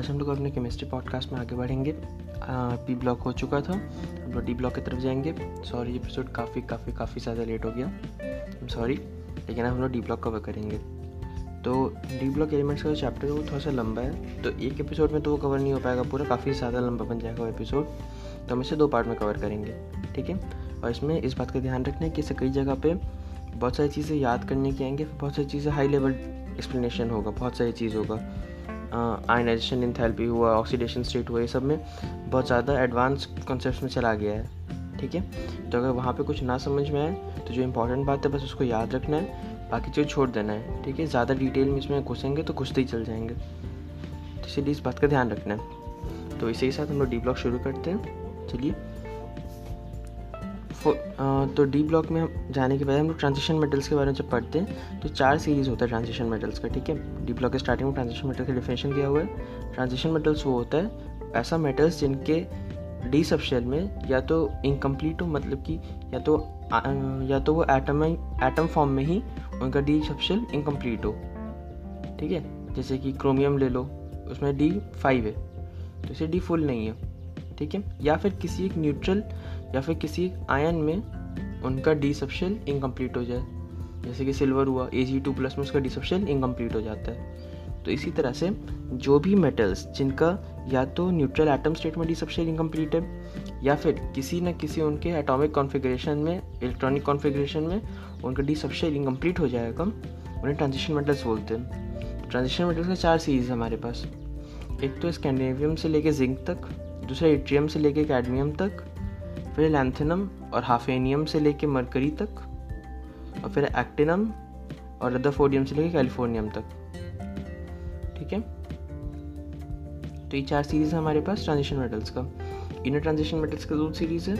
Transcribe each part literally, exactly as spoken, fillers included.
आज हम लोग अपने केमिस्ट्री पॉडकास्ट में आगे बढ़ेंगे। पी ब्लॉक हो चुका था, हम लोग डी ब्लॉक की तरफ जाएंगे। सॉरी, एपिसोड काफ़ी काफ़ी काफ़ी ज़्यादा लेट हो गया, आई एम सॉरी, लेकिन हम लोग डी ब्लॉक कवर करेंगे। तो डी ब्लॉक एलिमेंट्स का जो चैप्टर है वो थोड़ा सा लंबा है, तो एक एपिसोड में तो वो कवर नहीं हो पाएगा पूरा, काफ़ी ज़्यादा लंबा बन जाएगा वो एपिसोड, तो हम इसे दो पार्ट में कवर करेंगे, ठीक है। और इसमें इस बात का ध्यान रखना है कि इससे कई जगह पे बहुत सारी चीज़ें याद करने की आएंगी, बहुत सारी चीज़ें हाई लेवल एक्सप्लेनेशन होगा, बहुत सारी चीज़ होगा, आयनाइजेशन, एंथैल्पी हुआ, ऑक्सीडेशन स्टेट हुआ, ये सब में बहुत ज़्यादा एडवांस कॉन्सेप्ट्स में चला गया है, ठीक है। तो अगर वहाँ पे कुछ ना समझ में आए तो जो इंपॉर्टेंट बात है बस उसको याद रखना है, बाकी चीज़ छोड़ देना है, ठीक है। ज़्यादा डिटेल में इसमें घुसेंगे तो घुसते ही चल जाएंगे, तो इसीलिए इस बात का ध्यान रखना है। तो इसी के साथ हम लोग डी ब्लॉक शुरू करते हैं, चलिए। तो डी ब्लॉक में जाने के बाद हम लोग ट्रांजिशन मेटल्स के बारे में जब पढ़ते हैं तो चार सीरीज़ होता है ट्रांजिशन मेटल्स का, ठीक है। डी ब्लॉक के स्टार्टिंग में ट्रांजिशन मेटल का डिफिनेशन दिया हुआ है। ट्रांजिशन मेटल्स वो होता है ऐसा मेटल्स जिनके डी सब शेल में या तो इनकम्प्लीट हो, मतलब कि या तो आ, या तो वो एटम एटम फॉर्म में ही उनका डी सब शेल इनकम्प्लीट हो, ठीक है। जैसे कि क्रोमियम ले लो, उसमें डी फाइव है तो इसे डी फुल नहीं है, ठीक है। या फिर किसी एक न्यूट्रल या फिर किसी एक आयन में उनका डी सब शेल इनकम्प्लीट हो जाए, जैसे कि सिल्वर हुआ, ए जी टू प्लस में उसका डी सब शेल इनकम्प्लीट हो जाता है। तो इसी तरह से जो भी मेटल्स जिनका या तो न्यूट्रल एटम स्टेट में डी सब शेल इनकम्प्लीट है या फिर किसी न किसी उनके एटॉमिक कॉन्फ़िगरेशन में, इलेक्ट्रॉनिक कॉन्फ़िगरेशन में उनका डी सब शेल इनकम्प्लीट हो जाएगा, उन्हें ट्रांजिशन मेटल्स बोलते हैं। ट्रांजिशन मेटल्स का चार सीरीज़ हमारे पास, एक तो स्कैंडियम से लेके जिंक तक, दूसरा इट्रियम से लेके कैडमियम तक, फिर लैंथनम और हाफेनियम से लेके मरकरी तक, और फिर एक्टिनम और रदरफोर्डियम से लेके कैलिफोर्नियम तक, ठीक है। तो ये चार सीरीज़ हमारे पास ट्रांजिशन मेटल्स का। इनर ट्रांजिशन मेटल्स का दो सीरीज है,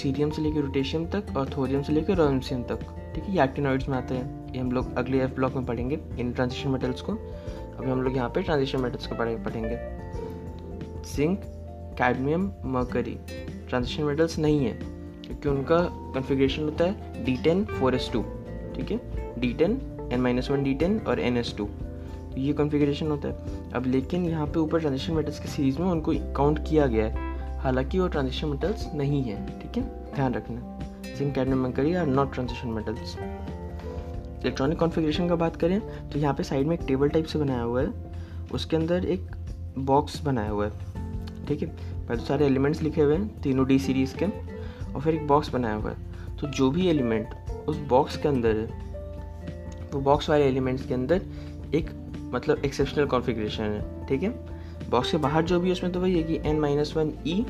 सीरियम से लेके रोटेशियम तक और थोरियम से लेके रोडसियम तक, ठीक है। ये एक्टिनॉइड्स में आते हैं, ये हम लोग अगले एफ ब्लॉक में पढ़ेंगे इन ट्रांजिशन मेटल्स को। अभी हम लोग यहाँ पे ट्रांजिशन मेटल्स को पढ़ेंगे। Zinc, cadmium, mercury transition metals नहीं है क्योंकि उनका कॉन्फ़िगरेशन होता है D ten four S two, ठीक है। D ten N minus one D ten और एन एस टू, तो ये कॉन्फ़िगरेशन होता है। अब लेकिन यहाँ पे ऊपर ट्रांजिशन मेटल्स की सीरीज़ में उनको काउंट किया गया है, हालांकि वो ट्रांजिशन मेटल्स नहीं है, ठीक है, ध्यान रखना। Zinc, cadmium, mercury are not transition metals. Electronic configuration का बात करें तो यहाँ पे साइड में एक टेबल टाइप से बनाया हुआ है, उसके अंदर एक बॉक्स बनाया हुआ है, ठीक है। पहले तो सारे एलिमेंट्स लिखे हुए हैं तीनों डी सीरीज़ के, और फिर एक बॉक्स बनाया हुआ है। तो जो भी एलिमेंट उस बॉक्स के अंदर है वो बॉक्स वाले एलिमेंट्स के अंदर एक मतलब एक्सेप्शनल कॉन्फ़िगरेशन है, ठीक है। बॉक्स के बाहर जो भी उसमें तो वही है कि N minus one E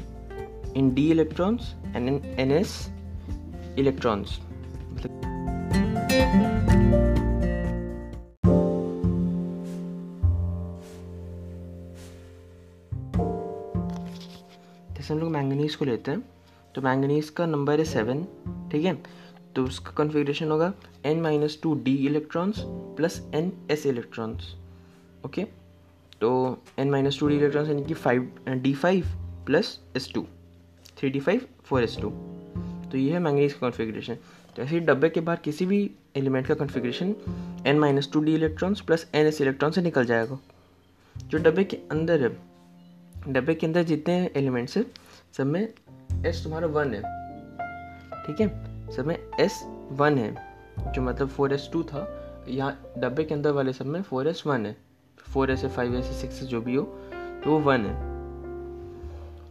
in D electrons and in N S electrons. हम लोग मैंगनीज़ को लेते हैं तो मैंगनीज़ का नंबर है सेवन, ठीक है। तो उसका कॉन्फ़िगरेशन होगा N minus two D electrons plus N S electrons, okay. तो N minus two D electrons यानी कि five D five plus S two three D five four S two, तो ये है मैंगनीज़ का कॉन्फ़िगरेशन। तो ऐसे डब्बे के बाहर किसी भी एलिमेंट का configuration N minus two D electrons plus N S electron से निकल जाएगा। जो डब्बे के अंदर है, डब्बे के अंदर जितने एलिमेंट्स हैं सब में एस तुम्हारा वन है, ठीक है। सब में एस वन है, जो मतलब फोर एस टू था, यहाँ डब्बे के अंदर वाले सब में फोर एस वन है, फोर एस है, फाइव एस है, सिक्स जो भी हो, तो वो वन है।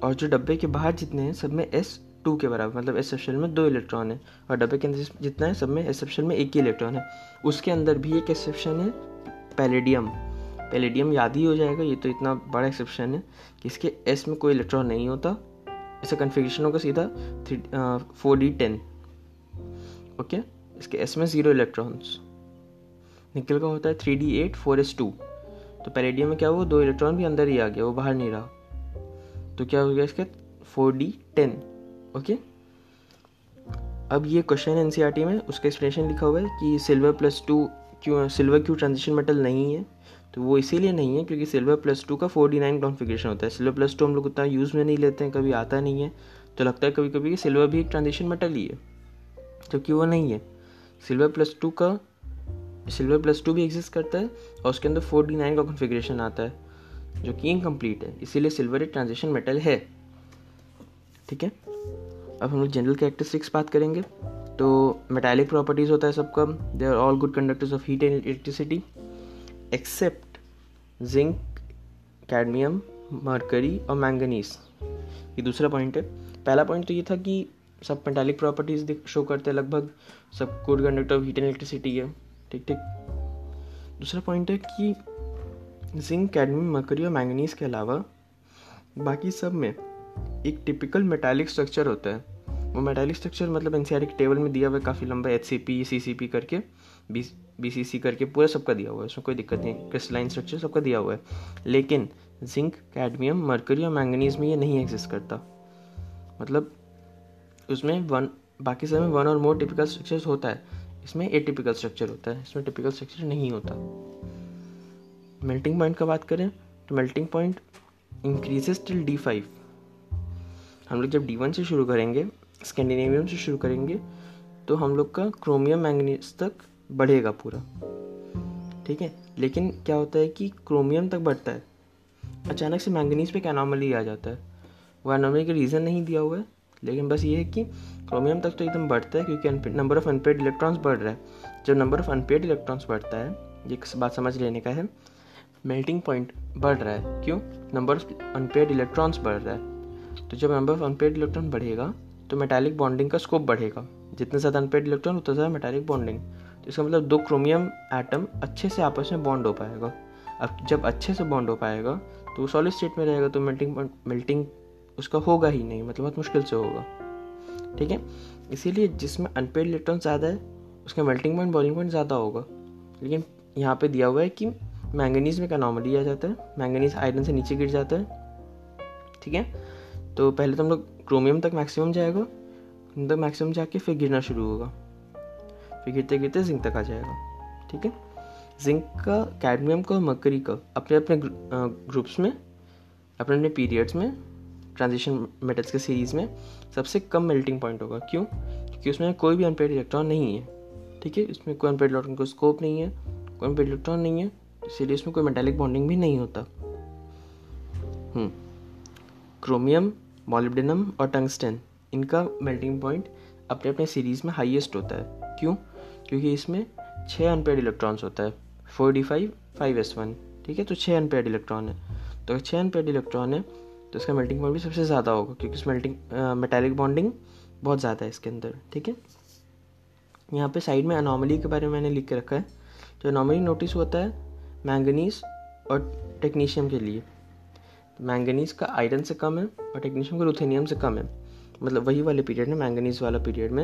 और जो डब्बे के बाहर जितने हैं सब में एस टू के बराबर, मतलब एस एक्सेप्शन में दो इलेक्ट्रॉन है, और डब्बे के अंदर जितना है सब में एस एक्सेप्शन में एक ही इलेक्ट्रॉन है। उसके अंदर भी एक एक्सेप्शन है, पैलेडियम। पैलेडियम याद ही हो जाएगा, ये तो इतना बड़ा एक्सेप्शन है कि इसके एस में कोई इलेक्ट्रॉन नहीं होता। इसका कन्फिग्रेशन होगा सीधा three four D ten, okay. इसके एस में जीरो इलेक्ट्रॉन्स। निकल का होता है three D eight four S two, तो पैलेडियम में क्या हुआ, दो इलेक्ट्रॉन भी अंदर ही आ गया, वो बाहर नहीं रहा, तो क्या हो गया इसके फोर डी टेन, ओके। अब ये question N C R T में उसका एक्सप्लेनेशन लिखा हुआ है कि सिल्वर प्लस टू क्यों, सिल्वर क्यों ट्रांजिशन मेटल नहीं है, तो वो इसीलिए नहीं है क्योंकि सिल्वर प्लस टू का फोर डी नाइन कॉन्फ़िगरेशन होता है। सिल्वर प्लस टू हम लोग उतना यूज़ में नहीं लेते हैं, कभी आता नहीं है, तो लगता है कभी कभी कि सिल्वर भी एक ट्रांजिशन मेटल ही है, जबकि वो नहीं है। सिल्वर प्लस टू का सिल्वर प्लस टू भी एग्जिस्ट करता है और उसके अंदर फोर डी नाइन का कॉन्फिग्रेशन आता है जो कि इनकम्प्लीट है, इसीलिए सिल्वर एक ट्रांजिशन मेटल है। ठीक है, अब हम लोग जनरल कैरेक्टरिस्टिक्स बात करेंगे। तो मेटालिक प्रॉपर्टीज़ होता है सबका, they are all good conductors of heat and electricity except zinc, cadmium, mercury और मैंगनीज। ये दूसरा पॉइंट है। पहला पॉइंट तो ये था कि सब मेटालिक प्रॉपर्टीज़ शो करते हैं, लगभग सब good conductor of heat and electricity है। ठीक ठीक दूसरा पॉइंट है कि जिंक, कैडमियम, मरकरी और मैंगनीज के अलावा बाकी सब में एक टिपिकल मेटालिक स्ट्रक्चर होता है। वो मेटालिक स्ट्रक्चर मतलब एनसीईआरटी के टेबल में दिया हुआ है काफ़ी लंबा, एचसीपी, सीसीपी करके, बी बीसीसी करके पूरा सबका दिया हुआ है, उसमें कोई दिक्कत नहीं, क्रिस्टलाइन स्ट्रक्चर सबका दिया हुआ है। लेकिन जिंक, कैडमियम, मरकरी और मैंगनीज में ये नहीं एग्जिस्ट करता, मतलब उसमें वन बाकी सब में वन और मोर टिपिकल स्ट्रक्चर होता है, इसमें एटिपिकल स्ट्रक्चर होता है, इसमें टिपिकल स्ट्रक्चर नहीं होता। मेल्टिंग पॉइंट का बात करें तो melting point increases till D five. हम लोग जब डी वन से शुरू करेंगे, स्कैंडिनेवियम से शुरू करेंगे, तो हम लोग का क्रोमियम मैंगनीज तक बढ़ेगा पूरा। ठीक है, लेकिन क्या होता है कि क्रोमियम तक बढ़ता है, अचानक से मैंगनीज पे एक एनोमली आ जाता है। वो एनोमली का रीज़न नहीं दिया हुआ है, लेकिन बस ये है कि क्रोमियम तक तो एकदम बढ़ता है क्योंकि नंबर ऑफ अनपेड इलेक्ट्रॉन्स बढ़ रहा है। जब नंबर ऑफ अनपेड इलेक्ट्रॉन्स बढ़ता है, ये बात समझ लेने का है, मेल्टिंग पॉइंट बढ़ रहा है। क्यों? नंबर ऑफ अनपेड इलेक्ट्रॉन्स बढ़ रहा है, तो जब नंबर ऑफ अनपेड इलेक्ट्रॉन बढ़ेगा तो मेटालिक बॉन्डिंग का स्कोप बढ़ेगा। जितने ज़्यादा अनपेड इलेक्ट्रॉन उतना ज़्यादा मेटालिक बॉन्डिंग। तो इसका मतलब दो क्रोमियम एटम अच्छे से आपस में बॉन्ड हो पाएगा। अब जब अच्छे से बॉन्ड हो पाएगा तो वो सॉलिड स्टेट में रहेगा, तो मेल्टिंग मेल्टिंग उसका होगा ही नहीं, मतलब बहुत मुश्किल से होगा। ठीक है, इसीलिए जिसमें अनपेड इलेक्ट्रॉन ज़्यादा है उसका मेल्टिंग पॉइंट, बॉइलिंग पॉइंट ज़्यादा होगा। लेकिन यहाँ पर दिया हुआ है कि मैंगनीज में एनोमली आ जाता है, मैंगनीज आयरन से नीचे गिर जाता है। ठीक है, तो पहले तो हम लोग क्रोमियम तक मैक्सिमम जाएगा, तक मैक्सिमम जाके फिर गिरना शुरू होगा, फिर गिरते गिरते जिंक तक आ जाएगा। ठीक है, जिंक का, कैडमियम का और मरकरी का अपने अपने ग्रुप्स में, अपने अपने पीरियड्स में, ट्रांजिशन मेटल्स के सीरीज़ में सबसे कम मेल्टिंग पॉइंट होगा। क्यों? क्योंकि उसमें कोई भी अनपेड इलेक्ट्रॉन नहीं है। ठीक है, इसमें कोई अनपेड इलेक्ट्रॉन का स्कोप नहीं है, कोई अनपेड इलेक्ट्रॉन नहीं है, इसीलिए इसमें कोई मेटालिक बॉन्डिंग भी नहीं होता। क्रोमियम, मॉलिब्डेनम और टंगस्टन, इनका मेल्टिंग पॉइंट अपने अपने सीरीज़ में हाईएस्ट होता है। क्यों? क्योंकि इसमें छः अनपेड इलेक्ट्रॉन्स होता है, four D five five S one. ठीक है, तो छः अनपेड इलेक्ट्रॉन है, तो छः अनपेड इलेक्ट्रॉन है तो इसका मेल्टिंग पॉइंट भी सबसे ज़्यादा होगा क्योंकि इस मेल्टिंग मेटालिक बॉन्डिंग बहुत ज़्यादा है इसके अंदर। ठीक है, यहाँ पे साइड में एनोमली के बारे में मैंने लिख के रखा है। तो एनोमली नोटिस होता है मैंगनीज और टेक्नीशियम के लिए। मैंगनीज का आयरन से कम है और टेक्नीशियम का रूथेनियम से कम है, मतलब वही वाले पीरियड में, मैंगनीज वाला पीरियड में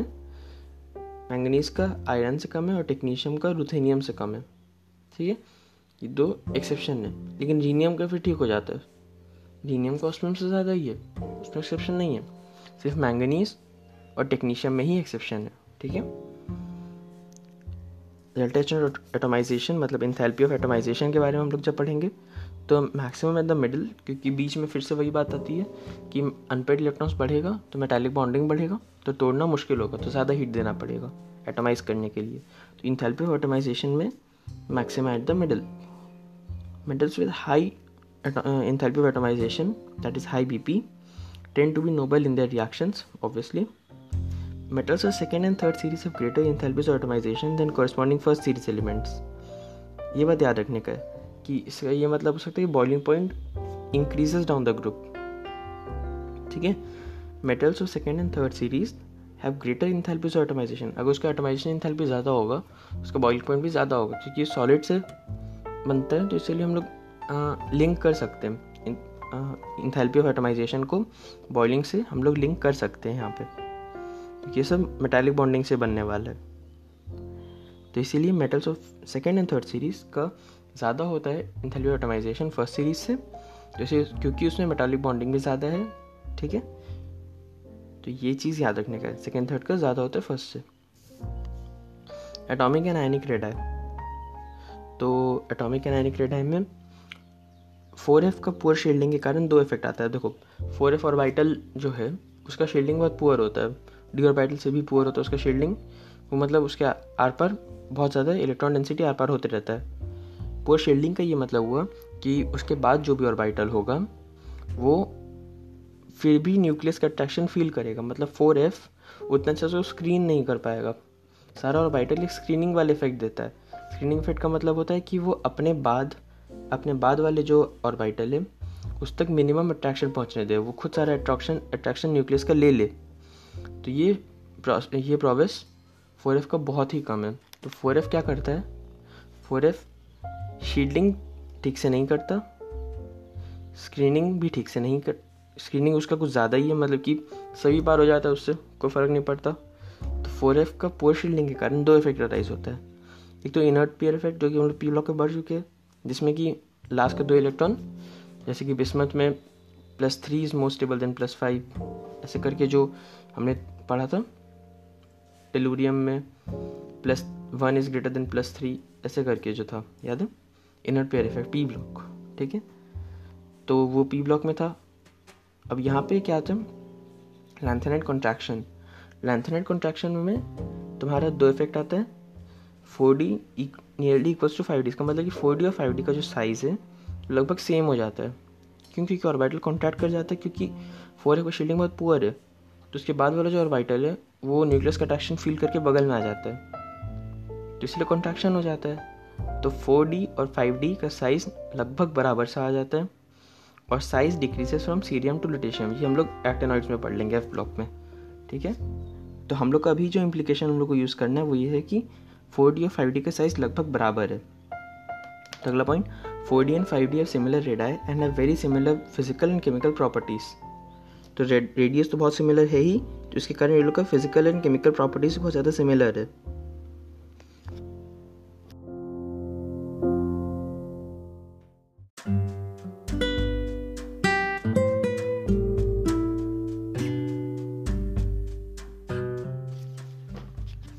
मैंगनीज का आयरन से कम है और टेक्नीशियम का रूथेनियम से कम है। ठीक है, ये दो एक्सेप्शन है, लेकिन जीनियम का फिर ठीक हो जाता है। जीनियम का ऑस्मियम से ज़्यादा ही है, उसमें एक्सेप्शन नहीं है, सिर्फ मैंगनीज और टेक्नीशियम में ही एक्सेप्शन है। ठीक है, एक्सेप्शन ऑफ एटमाइजेशन मतलब एंथैल्पी ऑफ एटमाइजेशन के बारे में हम लोग जब पढ़ेंगे तो मैक्सिमम एट द मिडिल, क्योंकि बीच में फिर से वही बात आती है कि अनपेड इलेक्ट्रॉन्स बढ़ेगा तो मेटालिक बॉन्डिंग बढ़ेगा, तो तोड़ना मुश्किल होगा, तो ज़्यादा हीट देना पड़ेगा एटमाइज करने के लिए। तो एंथैल्पी ऑफ एटमाइजेशन में maximum at the middle, metals with high enthalpy of atomisation that is high BP tend to be noble in their reactions obviously. Metals are second and third series of greater enthalpies of atomization than corresponding first series elements. ये बात याद रखने का है कि इसका ये मतलब हो सकता है कि boiling point increases down the group. ठीक है, metals of second and third series have greater enthalpies of atomization. अगर उसका atomization enthalpy ज़्यादा होगा, उसका boiling point भी ज़्यादा होगा, क्योंकि solid से बनता है, तो इसलिए हम लोग link कर सकते हैं enthalpy of atomization को boiling से हम लोग link कर सकते हैं यहाँ पे। ये सब मेटालिक बॉन्डिंग से बनने वाला है, तो इसीलिए metals of second and third series का ज़्यादा होता है एंथैल्पी एटमाइजेशन फर्स्ट सीरीज से, जैसे क्योंकि उसमें मेटालिक बॉन्डिंग भी ज़्यादा है। ठीक है, तो ये चीज़ याद रखने का है, सेकेंड थर्ड का ज़्यादा होता है फर्स्ट से। एटॉमिक एंड आयनिक रेडाई, तो एटॉमिक एंड आयनिक रेडाई में फोर एफ का पुअर शील्डिंग के कारण दो इफेक्ट आता है। देखो, फोर एफ ऑर्बिटल जो है उसका शील्डिंग बहुत पुअर होता है, डी ऑर्बिटल से भी पुअर होता है उसका शील्डिंग, वो मतलब उसके आर पर बहुत ज़्यादा इलेक्ट्रॉन डेंसिटी आर पार होते रहता है। पोस्ट शील्डिंग का ये मतलब हुआ कि उसके बाद जो भी ऑर्बिटल होगा वो फिर भी न्यूक्लियस का अट्रैक्शन फील करेगा, मतलब फोर एफ उतना अच्छा से स्क्रीन नहीं कर पाएगा। सारा ऑर्बिटल एक स्क्रीनिंग वाला इफेक्ट देता है। स्क्रीनिंग इफेक्ट का मतलब होता है कि वो अपने बाद अपने बाद वाले जो ऑर्बिटल है उस तक मिनिमम अट्रैक्शन पहुंचने दे, वो खुद सारा अट्रैक्शन अट्रैक्शन न्यूक्लियस का ले ले। तो ये ये प्रोग्रेस फोर एफ का बहुत ही कम है। तो फोर एफ क्या करता है? फोर एफ शील्डिंग ठीक से नहीं करता, स्क्रीनिंग भी ठीक से नहीं कर स्क्रीनिंग उसका कुछ ज़्यादा ही है, मतलब कि सभी पार हो जाता है, उससे कोई फ़र्क नहीं पड़ता। तो फोर एफ का पोर शील्डिंग के कारण दो इफेक्ट अराइज होता है। एक तो इनर्ट पीयर इफेक्ट जो कि हम लोग पी ब्लॉक पर बढ़ चुके हैं, जिसमें कि लास्ट के दो इलेक्ट्रॉन, जैसे कि बिस्मत में plus three is more stable than plus five, ऐसे करके जो हमने पढ़ा था। टेलूरियम में plus one is greater than plus three, ऐसे करके जो था, याद है? Inert pair effect P block, ठीक है। तो वो पी ब्लॉक में था। अब यहाँ पे क्या आता है? Lanthanide contraction. लैंथेनाइट कॉन्ट्रैक्शन में तुम्हारा दो इफेक्ट आता है। Four D nearly equals to five D, इसका मतलब कि फोर डी और फाइव डी का जो साइज़ है लगभग सेम हो जाता है। क्यों? क्योंकि ऑर्बिटल कॉन्ट्रैक्ट कर जाता है, क्योंकि फोर एफ का शील्डिंग बहुत पुअर है, तो उसके बाद वाला जो ऑर्बिटल है वो न्यूक्लियस का अट्रैक्शन फील करके बगल में आ जाता है, तो इसलिए कॉन्ट्रैक्शन हो जाता है। तो फोर डी और फाइव डी का साइज़ लगभग बराबर सा आ जाता है, और size decreases from cerium to lutetium. ये हम लोग एक्टेनॉइड्स में पढ़ लेंगे एफ ब्लॉक में, ठीक है। तो हम लोग का अभी जो इम्प्लीकेशन हम लोग को यूज़ करना है वो ये है कि फोर डी और फाइव डी का साइज़ लगभग बराबर है। तो अगला point, four D and five D have similar radii and have very similar physical and chemical properties. तो रेड रेडियस तो बहुत सिमिलर है ही, तो इसके कारण ये लोग का फिजिकल एंड केमिकल प्रॉपर्टीज बहुत ज़्यादा सिमिलर है।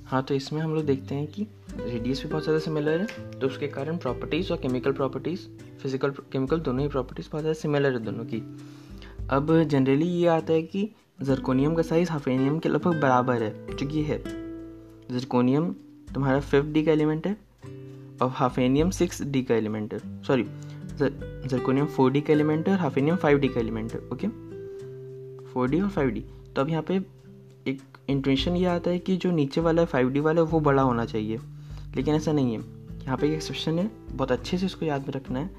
हाँ, तो इसमें हम लोग देखते हैं कि रेडियस भी बहुत ज़्यादा सिमिलर है, तो उसके कारण प्रॉपर्टीज़ और केमिकल प्रॉपर्टीज़, फिजिकल केमिकल दोनों ही प्रॉपर्टीज़ बहुत ज़्यादा सिमिलर है दोनों की। अब जनरली ये आता है कि ज़रकोनियम का साइज़ हाफेनियम के लगभग बराबर है, चूँकि है ज़रकोनियम तुम्हारा फिफ्थ डी का एलिमेंट है और हाफेनियम सिक्स डी का एलिमेंट है, सॉरी ज़रकोनियम फोर डी का एलिमेंट है और हाफेनियम फाइव डी का एलिमेंट है, ओके, फोर डी और फाइव डी। तो अब यहाँ पे एक इंटेंशन ये आता है कि जो नीचे वाला है फाइव डी वाला वो बड़ा होना चाहिए, लेकिन ऐसा नहीं है। यहाँ पे एक एक्सेप्शन है, बहुत अच्छे से इसको याद में रखना है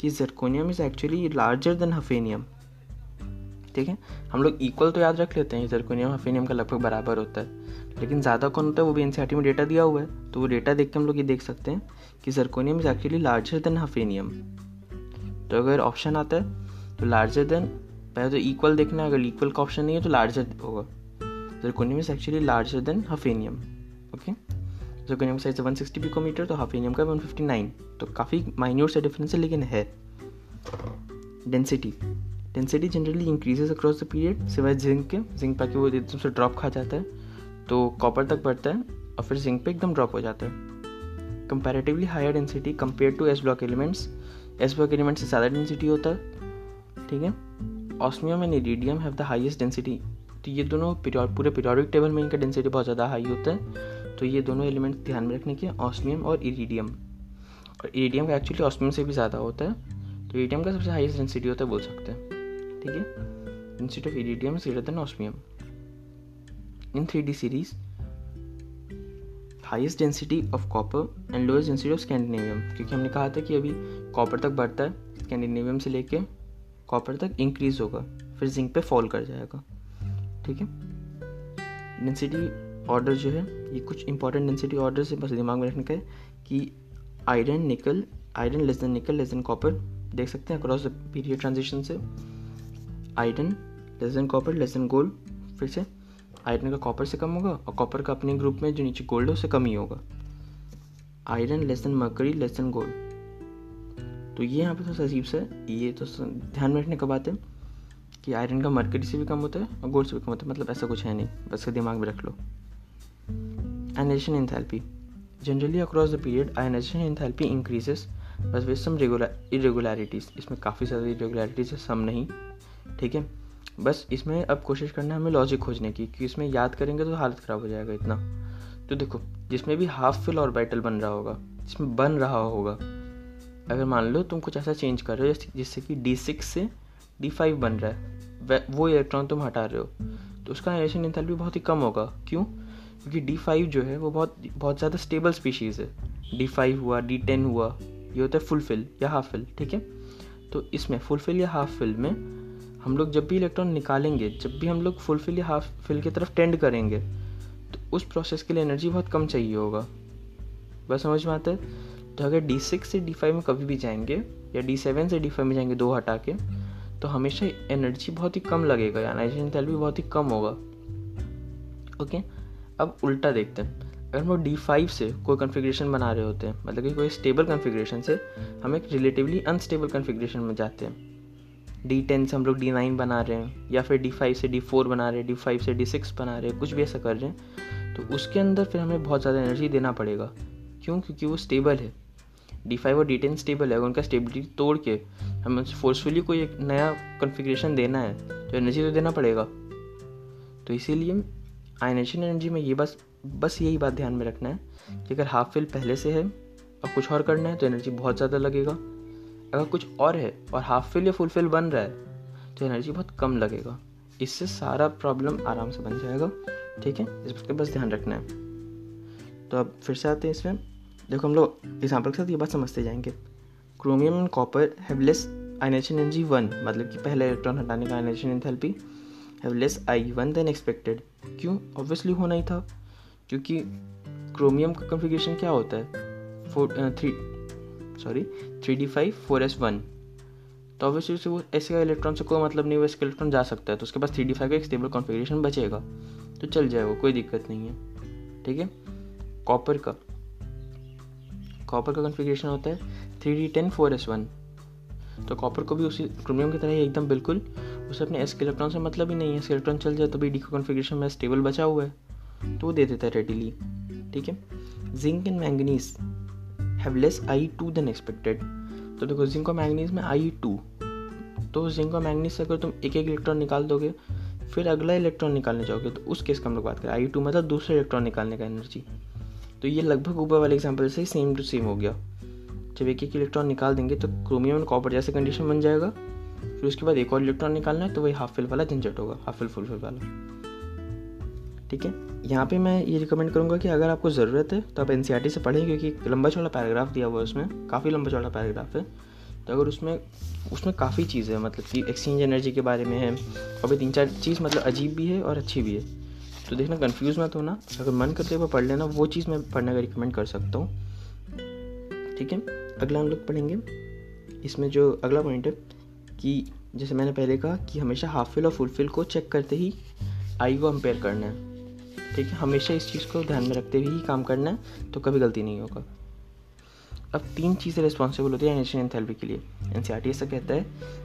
कि zirconium is actually larger than hafnium, ठीक है। हम लोग इक्वल तो याद रख लेते हैं, ज़रकोनियम हाफेनियम का लगभग बराबर होता है, लेकिन ज़्यादा कौन होता है वो भी एनसीईआरटी में डेटा दिया हुआ है, तो वो डेटा देख के हम लोग ये देख सकते हैं कि zirconium is actually larger than hafnium. तो अगर ऑप्शन आता है तो लार्जर देन, पहले तो इक्वल देखना है, अगर इक्वल का ऑप्शन नहीं है तो लार्जर होगा। Zirconium is actually larger than hafnium, okay. Zirconium का साइज वन सिक्सटी पिकोमीटर, तो हाफेनियम का वन फिफ्टी नाइन, तो काफ़ी माइन्यूट सा डिफरेंस है, लेकिन है। Density density generally increases across the period, सिवाय जिंक के, जिंक पर वो एकदम से ड्रॉप खा जाता है, तो कॉपर तक बढ़ता है और फिर जिंक पे एकदम ड्रॉप हो जाता है। Comparatively higher density compare to S block elements, S block elements से ज़्यादा डेंसिटी होता है, ठीक है। Osmium and iridium have the highest density, तो ये दोनों पूरे पीरियोडिक टेबल में इनका डेंसिटी बहुत ज़्यादा हाई होता है, तो ये दोनों एलिमेंट्स ध्यान में रखने के, ऑस्मियम और इरीडियम। और इरीडियम का एक्चुअली ऑस्मियम से भी ज़्यादा होता है, तो इरीडियम का सबसे हाईएस्ट डेंसिटी होता है बोल सकते हैं, ठीक है। Density of iridium is greater than osmium in three D series. Highest density of copper and lowest density of स्कैंडिनेवियम, क्योंकि हमने कहा था कि अभी कॉपर तक बढ़ता है, स्कैंडिनेवियम से लेके कॉपर तक इंक्रीज होगा, फिर जिंक पे फॉल कर जाएगा, ठीक है। डेंसिटी ऑर्डर जो है ये कुछ इंपॉर्टेंट डेंसिटी ऑर्डर से बस दिमाग में रखने का है कि iron nickel iron less than nickel less than copper, देख सकते हैं अक्रॉस द पीरियड ट्रांजिशन से, iron less than copper less than gold, फिर से आयरन का कॉपर से कम होगा और कॉपर का अपने ग्रुप में जो नीचे गोल्ड है उससे कम ही होगा, iron less than mercury less than gold. तो ये यहाँ पे थोड़ा सा अजीब सा है, ये तो ध्यान में रखने का बात है कि आयरन का मर्करी से भी कम होता है और गोल्ड से भी कम होता है, मतलब ऐसा कुछ है नहीं, बस के दिमाग में रख लो। Ionization enthalpy generally across the period ionization enthalpy increases बस विद सम इरेगुलरिटीज़, इसमें काफ़ी सारी इरेगुलरिटीज़ है, सम नहीं, ठीक है। बस इसमें अब कोशिश करना है हमें लॉजिक खोजने की, क्योंकि इसमें याद करेंगे तो हालत ख़राब हो जाएगा इतना। तो देखो जिसमें भी हाफ फिल ऑर्बिटल बन रहा होगा, जिसमें बन रहा होगा, अगर मान लो तुम कुछ ऐसा चेंज कर रहे हो जिससे कि डी सिक्स से डी फाइव बन रहा है, वो इलेक्ट्रॉन तुम हटा रहे हो, तो उसका आयनेशन एंथैल्पी बहुत ही कम होगा। क्यों? क्योंकि डी फाइव जो है वो बहुत बहुत ज़्यादा स्टेबल स्पीशीज़ है। डी फाइव हुआ, डी टेन हुआ, ये होता है फुल फिल या हाफ फिल, ठीक है। तो इसमें फुल फिल या हाफ फिल में हम लोग जब भी इलेक्ट्रॉन निकालेंगे, जब भी हम लोग फुल फिल या हाफ फिल की तरफ टेंड करेंगे, तो उस प्रोसेस के लिए एनर्जी बहुत कम चाहिए होगा। बस समझ में आता है? तो अगर डी सिक्स से डी फाइव में कभी भी जाएंगे या डी सेवन से डी फाइव में जाएंगे दो हटा के, तो हमेशा एनर्जी बहुत ही कम लगेगा, आयनाइजेशन एंथैल्पी बहुत ही कम होगा। ओके, अब उल्टा देखते हैं। अगर हम डी फाइव से कोई कॉन्फ़िगरेशन बना रहे होते हैं, मतलब कि कोई स्टेबल कॉन्फ़िगरेशन से हम एक रिलेटिवली अनस्टेबल कॉन्फ़िगरेशन में जाते हैं, डी टेन से हम लोग डी नाइन बना रहे हैं या फिर डी फाइव से डी फोर बना रहे हैं, डी फाइव से डी सिक्स बना रहे हैं, कुछ भी ऐसा कर रहे हैं, तो उसके अंदर फिर हमें बहुत ज़्यादा एनर्जी देना पड़ेगा। क्यों? क्योंकि वो स्टेबल है, डी फाइव और डी टेन स्टेबल है। अगर उनका स्टेबिलिटी तोड़ के हमें फोर्सफुली कोई एक नया कॉन्फ़िगरेशन देना है तो एनर्जी तो देना पड़ेगा। तो इसीलिए आयनाइजेशन एनर्जी में ये बस बस यही बात ध्यान में रखना है कि अगर हाफ फिल पहले से है और कुछ और करना है तो एनर्जी बहुत ज़्यादा लगेगा। अगर कुछ और है और हाफ फिल या फुल फिल बन रहा है तो एनर्जी बहुत कम लगेगा। इससे सारा प्रॉब्लम आराम से बन जाएगा, ठीक है। इस बात का बस ध्यान रखना है। तो अब फिर से आते हैं इसमें। देखो हम लोग एग्जाम्पल के साथ ये बात समझते जाएंगे। Chromium and copper have less ionization energy one, मतलब कि पहले इलेक्ट्रॉन हटाने का ionization enthalpy have less I one than expected. क्यों? ऑब्वियसली होना ही था, क्योंकि क्रोमियम का कॉन्फ़िगरेशन क्या होता है, four three sorry three D five four S one. तो ऑब्वियसली से वो ऐसे का इलेक्ट्रॉन से कोई मतलब नहीं, वो इसका इलेक्ट्रॉन जा सकता है, तो उसके पास थ्री डी फाइव का एक स्टेबल कॉन्फ़िगरेशन बचेगा तो चल जाएगा, कोई दिक्कत नहीं है, ठीक है। कॉपर का कॉपर का कॉन्फ़िगरेशन होता है three D ten four S one, तो कॉपर को भी उसी क्रोमियम की तरह ही एकदम बिल्कुल उसे अपने एस के इलेक्ट्रॉन से मतलब ही नहीं है, एस के इलेक्ट्रॉन चल जाए तो भी डी का कॉन्फ़िगरेशन में स्टेबल बचा हुआ है तो वो दे देता है रेडिली, ठीक है। Zinc and manganese have less I two than expected. तो देखो जिंक और मैंगनीज में आई टू, तो जिंक और मैंगनीज से अगर तुम एक एक इलेक्ट्रॉन निकाल दोगे फिर अगला इलेक्ट्रॉन निकालने जाओगे तो उस केस का हम लोग बात करें, आई टू मतलब दूसरा इलेक्ट्रॉन निकालने का एनर्जी। तो ये लगभग ऊपर वाले एग्जाम्पल से ही सेम टू सेम हो गया। जब एक एक इलेक्ट्रॉन निकाल देंगे तो क्रोमियम और कॉपर जैसे कंडीशन बन जाएगा, फिर उसके बाद एक और इलेक्ट्रॉन निकालना है तो वही हाफ फिल वाला झंझट होगा, हाफ फिल फुल फिल वाला, ठीक है। यहाँ पे मैं ये रिकमेंड करूँगा कि अगर आपको ज़रूरत है तो आप N C E R T से पढ़ें, क्योंकि लंबा चौड़ा पैराग्राफ दिया हुआ है उसमें, काफ़ी लंबा चौड़ा पैराग्राफ है। तो अगर उसमें उसमें काफ़ी चीज़ें हैं, मतलब कि एक्सचेंज एनर्जी के बारे में है और भी तीन चार चीज़, मतलब अजीब भी है और अच्छी भी है, तो देखना कंफ्यूज मत होना। अगर मन करते हुए पढ़ लेना, वो चीज़ मैं पढ़ने का रिकमेंड कर सकता हूँ, ठीक है। अगला हम लोग पढ़ेंगे इसमें जो अगला पॉइंट है कि जैसे मैंने पहले कहा कि हमेशा हाफ फिल और फुल फिल को चेक करते ही आई को अम्पेयर करना है, ठीक है। हमेशा इस चीज़ को ध्यान में रखते हुए ही काम करना है तो कभी गलती नहीं होगा। अब तीन चीज़ें रिस्पॉन्सिबल होती है आयनाइजेशन एंथैल्पी के लिए। N C E R T ऐसा कहता है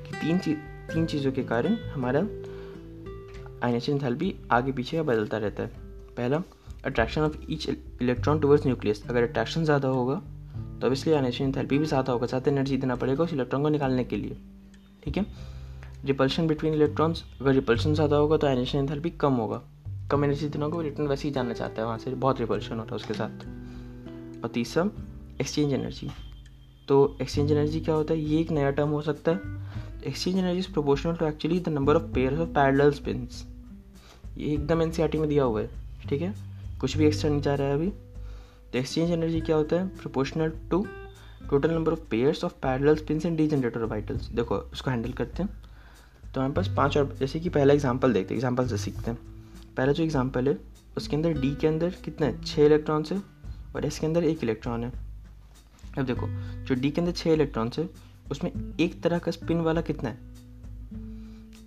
कि तीन चीज तीन चीज़ों के कारण हमारा आयनाइजेशन एंथैल्पी आगे पीछे बदलता रहता है। पहला, attraction of each electron towards nucleus. अगर अट्रैक्शन ज़्यादा होगा तो इसलिए आयनाइजेशन एंथैल्पी भी ज़्यादा होगा, ज़्यादा एनर्जी देना पड़ेगा उस इलेक्ट्रॉन को निकालने के लिए, ठीक है। रिपल्शन बिटवीन इलेक्ट्रॉन्स, अगर रिपल्शन ज़्यादा होगा तो आयनाइजेशन एंथैल्पी कम होगा, कम एनर्जी देना होगा, इलेक्ट्रॉन वैसे ही जाना चाहता है, वहाँ से बहुत रिपल्शन होता है उसके साथ। और तीसरा, एक्सचेंज एनर्जी। तो एक्सचेंज एनर्जी क्या होता है, ये एक नया टर्म हो सकता है। Exchange energy is proportional to actually the number of pairs of parallel spins. ये एकदम N C E R T में दिया हुआ है, ठीक है, कुछ भी एक्स्ट्रा नहीं जा रहा है अभी। तो एक्सचेंज एनर्जी क्या होता है, proportional to total number of pairs of parallel spins and degenerate orbitals. देखो उसको हैंडल करते हैं तो हमारे पास पाँच, और जैसे कि पहला एग्जाम्पल देखते हैं, एग्जाम्पल से सीखते हैं। पहला जो एग्जाम्पल है उसके अंदर डी के अंदर कितने छः इलेक्ट्रॉन्स है और एस के अंदर एक इलेक्ट्रॉन है। अब देखो जो डी के अंदर छः इलेक्ट्रॉन्स है उसमें एक तरह का स्पिन वाला कितना है,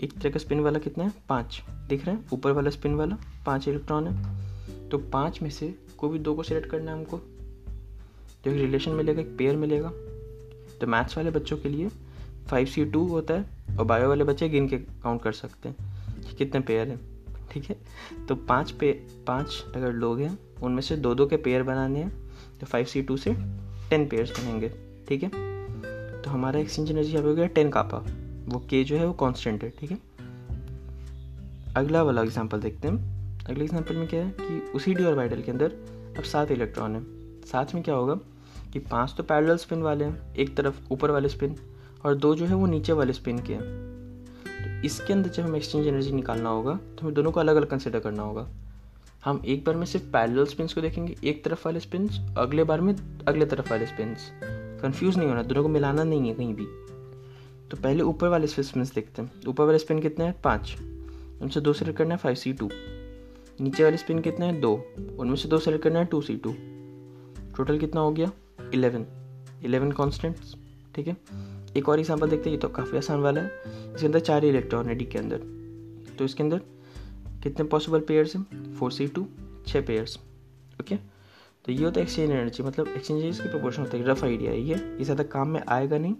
एक तरह का स्पिन वाला कितना है, पाँच। दिख रहा है ऊपर वाला स्पिन वाला पाँच इलेक्ट्रॉन है, तो पाँच में से कोई भी दो को सिलेक्ट करना है हमको, तो एक रिलेशन मिलेगा, एक पेयर मिलेगा। तो मैथ्स वाले बच्चों के लिए फाइव सी टू होता है और बायो वाले बच्चे गिन के काउंट कर सकते हैं कितने पेयर हैं, ठीक है। तो पाँच पे पाँच अगर लोग हैं उनमें से दो दो के पेयर बनाने हैं तो फाइव सी टू से टेन पेयर्स बनेंगे, ठीक है। तो हमारा एक्सचेंज एनर्जी यहाँ पे हो गया टेन कापा, वो के जो है वो कांस्टेंट है, ठीक है। अगला वाला एग्जांपल देखते हैं। अगले एग्जांपल में क्या है कि उसी डी ऑर्बिटल के अंदर अब सात इलेक्ट्रॉन हैं। साथ में क्या होगा कि पांच तो पैरेलल स्पिन वाले हैं, एक तरफ ऊपर वाले स्पिन, और दो जो है वो नीचे वाले स्पिन के हैं। तो इसके अंदर जब हमें एक्सचेंज एनर्जी निकालना होगा तो हमें दोनों को अलग अलग कंसिडर करना होगा। हम एक बार में सिर्फ पैरेलल स्पिन्स को देखेंगे, एक तरफ वाले स्पिन्स, अगले बार में अगले तरफ वाले स्पिन्स। कन्फ्यूज़ नहीं होना, दोनों को मिलाना नहीं है कहीं भी। तो पहले ऊपर वाले स्पिन्स देखते हैं। ऊपर वाले स्पिन कितने हैं? पाँच, उनसे दो सेलेक्ट करना है, फाइव सी टू। नीचे वाले स्पिन कितने हैं? दो, उनमें से दो सेलेक्ट करना है, टू सी टू। टोटल कितना हो गया? Eleven, eleven constants. ठीक है, एक और एग्जाम्पल देखते हैं। ये तो काफ़ी आसान वाला है। इसके अंदर चार इलेक्ट्रॉन है डी के अंदर, तो इसके अंदर कितने पॉसिबल पेयर्स हैं? फोर सी टू, छः पेयर्स। ओके, तो ये होता है एक्सचेंज एनर्जी, मतलब एक्सचेंज एनर्जी की प्रोपोर्शन होता है। रफ आइडिया है ये ये ज़्यादा काम में आएगा नहीं,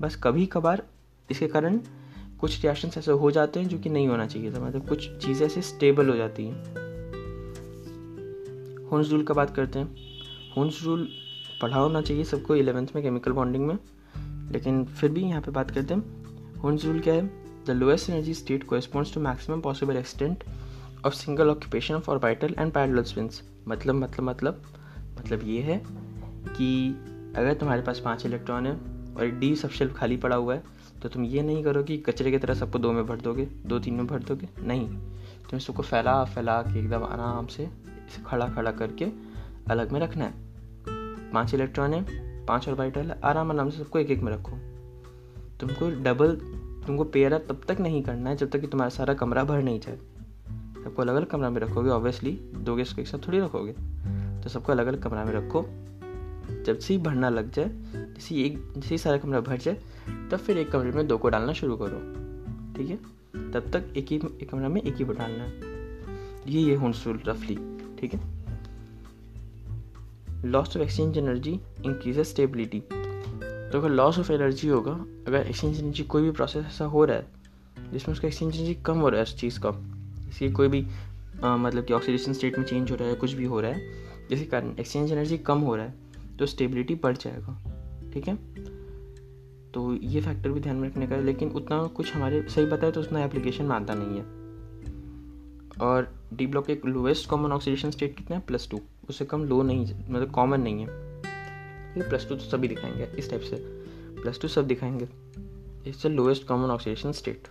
बस कभी कभार इसके कारण कुछ रिएक्शंस ऐसे हो जाते हैं जो कि नहीं होना चाहिए था, मतलब कुछ चीज़ें ऐसे स्टेबल हो जाती हैं। होन्स रूल का बात करते हैं। होन्स रूल पढ़ा होना चाहिए सबको इलेवेंथ में केमिकल बॉन्डिंग में, लेकिन फिर भी यहाँ पे बात करते हैं। होन्स रूल क्या है? The lowest energy state corresponds to maximum possible extent of single occupation of orbital and parallel spins. मतलब मतलब मतलब मतलब ये है कि अगर तुम्हारे पास पाँच इलेक्ट्रॉन है और डी सबशेल खाली पड़ा हुआ है, तो तुम ये नहीं करो कि कचरे की तरह सबको दो में भर दोगे, दो तीन में भर दोगे। नहीं, तुम सबको फैला फैला के एकदम आराम से इसे खड़ा खड़ा करके अलग में रखना है। पांच इलेक्ट्रॉन है, पांच ऑर्बिटल, आराम आराम से सबको एक एक में रखो। तुमको डबल तुमको पेयर अप तब तक नहीं करना है जब तक कि तुम्हारा सारा कमरा भर नहीं जाए। सबको अलग अलग कमरा में रखोगे, ऑब्वियसली दोगे इसको एक साथ थोड़ी रखोगे, तो सबको अलग अलग कमरा में रखो। जब से ही भरना लग जाए, जैसे एक जैसे ही सारा कमरा भर जाए, तब फिर एक कमरे में दो को डालना शुरू करो। ठीक है, तब तक एक ही एक कमरा में एक ही को डालना है। ये ये होन्स रूल रफली। ठीक है, loss of exchange energy increases stability. तो अगर लॉस ऑफ एनर्जी होगा, अगर एक्सचेंज एनर्जी कोई भी प्रोसेस ऐसा हो रहा है जिसमें उसका एक्सचेंज एनर्जी कम हो रहा है उस चीज़ का, इसलिए कोई भी आ, मतलब कि ऑक्सीडेशन स्टेट में चेंज हो रहा है, कुछ भी हो रहा है, जिसके कारण एक्सचेंज एनर्जी कम हो रहा है, तो स्टेबिलिटी बढ़ जाएगा। ठीक है, तो ये फैक्टर भी ध्यान में रखने का है। लेकिन उतना कुछ हमारे सही बताए तो उतना एप्लीकेशन में आता नहीं है। और डी ब्लॉक एक लोएस्ट कॉमन ऑक्सीडेशन स्टेट कितना है? प्लस टू, उससे कम लो नहीं, मतलब कॉमन नहीं है। ये प्लस टू तो सभी दिखाएंगे, इस टाइप से प्लस टू सब दिखाएंगे। इससे lowest common oxidation state.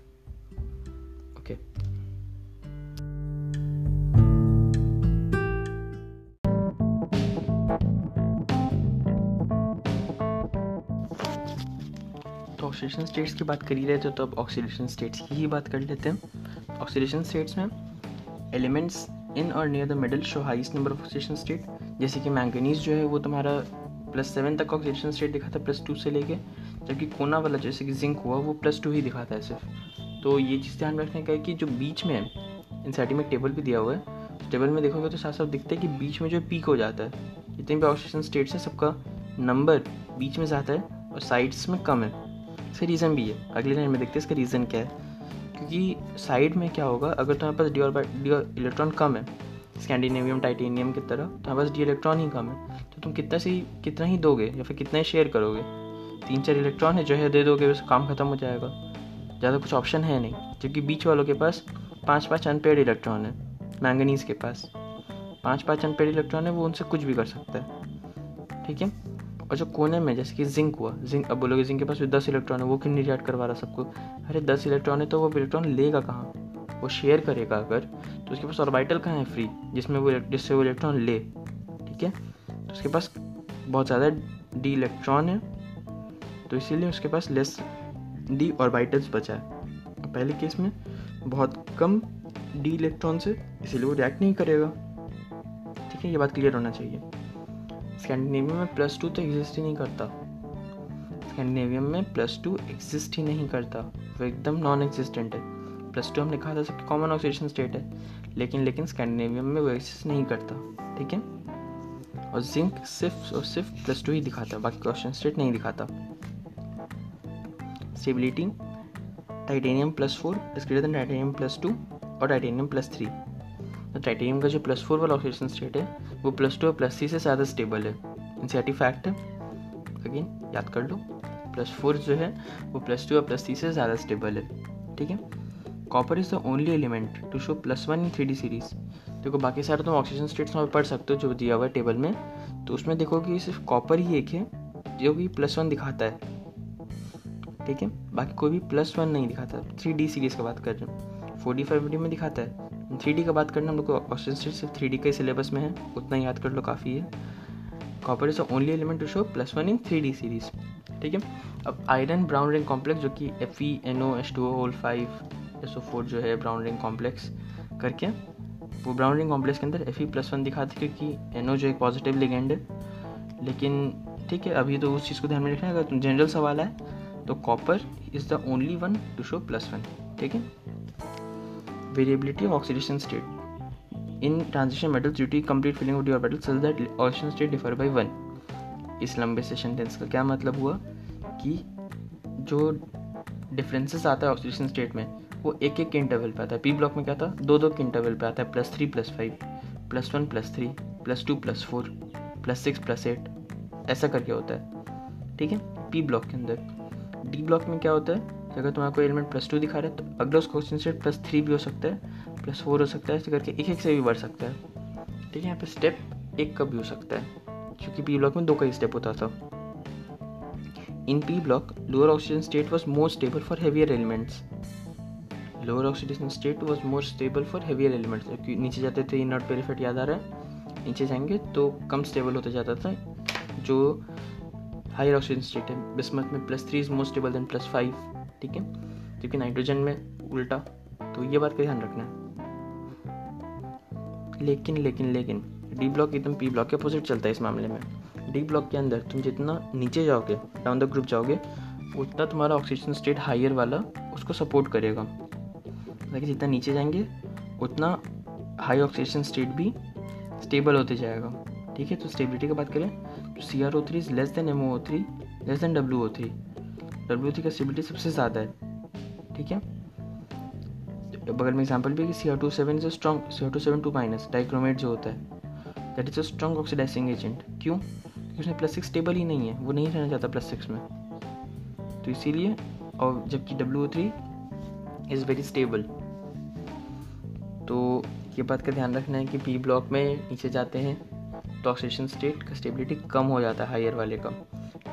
Okay, तो ऑक्सीडेशन स्टेट्स की बात कर ही रहे थे, तो अब ऑक्सीडेशन स्टेट्स की ही बात कर लेते हैं। ऑक्सीडेशन स्टेट्स में एलिमेंट्स इन और near the middle show highest number of oxidation state. जैसे कि मैंगनीज जो है वो तुम्हारा प्लस सेवन तक ऑक्सीडेशन स्टेट दिखाता है, प्लस टू से लेके, जबकि कोना वाला जैसे कि जिंक हुआ वो प्लस टू ही दिखाता है सिर्फ। तो ये चीज़ ध्यान रखने का है कि जो बीच में है, एनसीईआरटी में टेबल भी दिया हुआ है, टेबल में देखोगे तो साफ साफ दिखता है कि बीच में जो पीक हो जाता है। जितने भी ऑक्सीडेशन स्टेट्स हैं सबका नंबर बीच में जाता है और साइड्स में कम है। इसका रीज़न भी है, अगले लाइन में देखते हैं इसका रीज़न क्या है। क्योंकि साइड में क्या होगा, अगर तुम्हारे पास डी ऑर्बिटल इलेक्ट्रॉन कम है, स्कैंडिनेवियम टाइटेनियम की तरह तुम्हारे पास डी इलेक्ट्रॉन ही कम है, तो तुम कितना से कितना ही दोगे या फिर कितना ही शेयर करोगे। तीन चार इलेक्ट्रॉन है जो है दे दोगे, बस काम खत्म हो जाएगा, ज़्यादा कुछ ऑप्शन है नहीं। जबकि बीच वालों के पास पाँच पाँच अनपेड इलेक्ट्रॉन है। मैंगनीज के पास पाँच पाँच अनपेड इलेक्ट्रॉन है, वो उनसे कुछ भी कर सकता है। ठीक है, और जो कोने में जैसे कि जिंक हुआ, जिंक अब बोलोगे जिंक के पास भी दस इलेक्ट्रॉन है, वो क्यों नहीं रिएक्ट करवा रहा सबको? अरे दस इलेक्ट्रॉन है तो वो इलेक्ट्रॉन लेगा कहाँ, वो शेयर करेगा अगर, तो उसके पास ऑर्बिटल कहाँ है फ्री जिसमें वो जिससे वो इलेक्ट्रॉन ले। ठीक है, तो उसके पास बहुत ज़्यादा डी इलेक्ट्रॉन है, तो इसीलिए उसके पास लेस डी ऑर्बिटल्स बचा है। पहले केस में बहुत कम डी इलेक्ट्रॉन से, इसीलिए वो रिएक्ट नहीं करेगा। ठीक है, ये बात क्लियर होना चाहिए। स्कैंडिनेवियम में प्लस टू तो एग्जिस्ट ही नहीं करता, स्कैंडिनेवियम में प्लस टू एग्जिस्ट ही नहीं करता, वो एकदम नॉन एग्जिस्टेंट है। प्लस टू हमने कहा था सबके कॉमन ऑक्सीडेशन स्टेट है, लेकिन लेकिन स्कैंडिनेवियम में वो एग्जिस्ट नहीं करता। ठीक है, और जिंक सिर्फ और सिर्फ प्लस टू ही दिखाता, बाकी ऑक्सीडेशन स्टेट नहीं दिखाता। Stability, titanium plus four is greater than titanium plus two और टाइटेनियम प्लस थ्री। तो टाइटेनियम का जो प्लस फोर वाला ऑक्सीडेशन स्टेट है वो प्लस टू और प्लस थ्री से ज़्यादा स्टेबल है। एनसीईआरटी फैक्ट है, अगेन याद कर लो। प्लस फोर जो है वो प्लस टू और प्लस थ्री से ज़्यादा स्टेबल है। ठीक है, copper is the only element to show plus one in three D series. देखो बाकी सारे तुम ऑक्सीजन स्टेट्स में पढ़ सकते हो जो दिया हुआ है टेबल में, तो उसमें देखो कि सिर्फ कॉपर ही एक है जो कि प्लस वन दिखाता है, ठीक है, बाकी कोई भी प्लस वन नहीं दिखाता। थ्री डी सीरीज़ का बात कर रहे हैं, फोर डी फाइव डी में दिखाता है, थ्री डी का बात करना हम लोग को ऑक्सीजन स्टेट सिर्फ थ्री डी का सिलेबस में है, उतना याद कर लो काफ़ी है। Copper is the only element to show plus one in three D series, ठीक है। अब आयरन ब्राउन रिंग कॉम्प्लेक्स जो कि F E N O H two O whole five S O four जो है ब्राउन रिंग कॉम्प्लेक्स करके, वो brown ring complex के अंदर एफ ई प्लस वन दिखाती है क्योंकि एन ओ जो एक पॉजिटिव लिगेंड है। लेकिन ठीक है अभी तो उस चीज़ को ध्यान में रखना है, अगर जनरल सवाल है तो copper is the only one to show plus one, ठीक है। Variability of oxidation state in transition metals due to complete filling of the orbital such that oxidation state differ by one. इस लंबे से sentence का क्या मतलब हुआ कि जो डिफरेंसेस आता है ऑक्सीडेशन स्टेट में वो एक एक के इंटरवल पे आता है। पी ब्लॉक में क्या था, दो दो के इंटरवल पे आता है, plus three plus five, plus one plus three, plus two plus four, plus six plus eight, ऐसा करके होता है, ठीक है, पी ब्लॉक के अंदर। डी ब्लॉक में क्या होता है, अगर तुम्हारा कोई एलिमेंट प्लस टू दिखा रहा है तो अगला उसका ऑक्सीजन स्टेट प्लस थ्री भी हो सकता है, प्लस फोर हो सकता है, ऐसे करके एक एक से भी बढ़ सकता है, ठीक है। यहाँ पे स्टेप एक का भी हो सकता है क्योंकि पी ब्लॉक में दो का ही स्टेप होता था। In P block lower oxygen state was more stable for heavier elements, lower oxidation state was more stable for heavier elements, क्योंकि नीचे जाते थे इन नॉट पेरिफेट याद आ रहा है, नीचे जाएंगे तो कम स्टेबल होता जाता था। जो हायर ऑक्सीजन स्टेट है बिस्मथ में plus three is more stable than plus five, ठीक है, क्योंकि नाइट्रोजन में उल्टा, तो ये बात का ध्यान रखना है। लेकिन लेकिन लेकिन डी ब्लॉक एकदम पी ब्लॉक के अपोजिट चलता है इस मामले में। डी ब्लॉक के अंदर तुम जितना नीचे जाओगे, डाउन द ग्रुप जाओगे, उतना तुम्हारा ऑक्सीजन स्टेट हायर वाला उसको सपोर्ट करेगा, लेकिन जितना नीचे जाएंगे उतना हाई ऑक्सीडेशन स्टेट भी स्टेबल होते जाएगा, ठीक है। तो स्टेबिलिटी की बात करें तो C R O three is less than M O three less than W O three, W O three का स्टेबिलिटी सबसे ज़्यादा है, ठीक है। बगल में एग्जाम्पल भी है कि C R two seven is strong, C R two seven two minus dichromate जो होता है that is a strong oxidising agent, क्यों, क्योंकि उसमें प्लस सिक्स स्टेबल ही नहीं है, वो नहीं रहना चाहता प्लस सिक्स में, तो इसीलिए। और जबकि W O three is very stable, तो ये बात का ध्यान रखना है कि पी ब्लॉक में नीचे जाते हैं तो ऑक्सीडेशन स्टेट का स्टेबिलिटी कम हो जाता है हायर वाले का,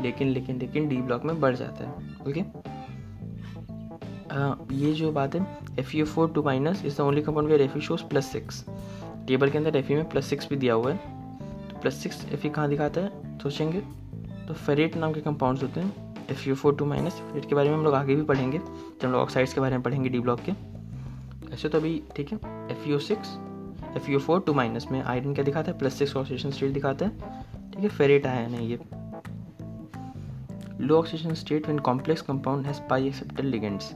लेकिन लेकिन लेकिन डी ब्लॉक में बढ़ जाता है, ओके। आ, ये जो बात है F E four two minus is the only compound where F E shows plus six, table के अंदर एफ ई में प्लस सिक्स भी दिया हुआ है, तो प्लस सिक्स एफ ई कहाँ दिखाता है सोचेंगे तो फेरेट नाम के कंपाउंड्स होते हैं F E four two minus, ferrate के बारे में हम लोग आगे भी पढ़ेंगे जब हम लोग ऑक्साइड्स के बारे में पढ़ेंगे डी ब्लॉक के, ऐसे तो अभी ठीक है। F E O six F U four two minus में आयरन क्या दिखाता है, प्लस सिक्स ऑक्सीडेशन स्टेट दिखाता है, ठीक है, फेरेट आयन है ये। Low oxidation state when complex compound has pi acceptor ligands,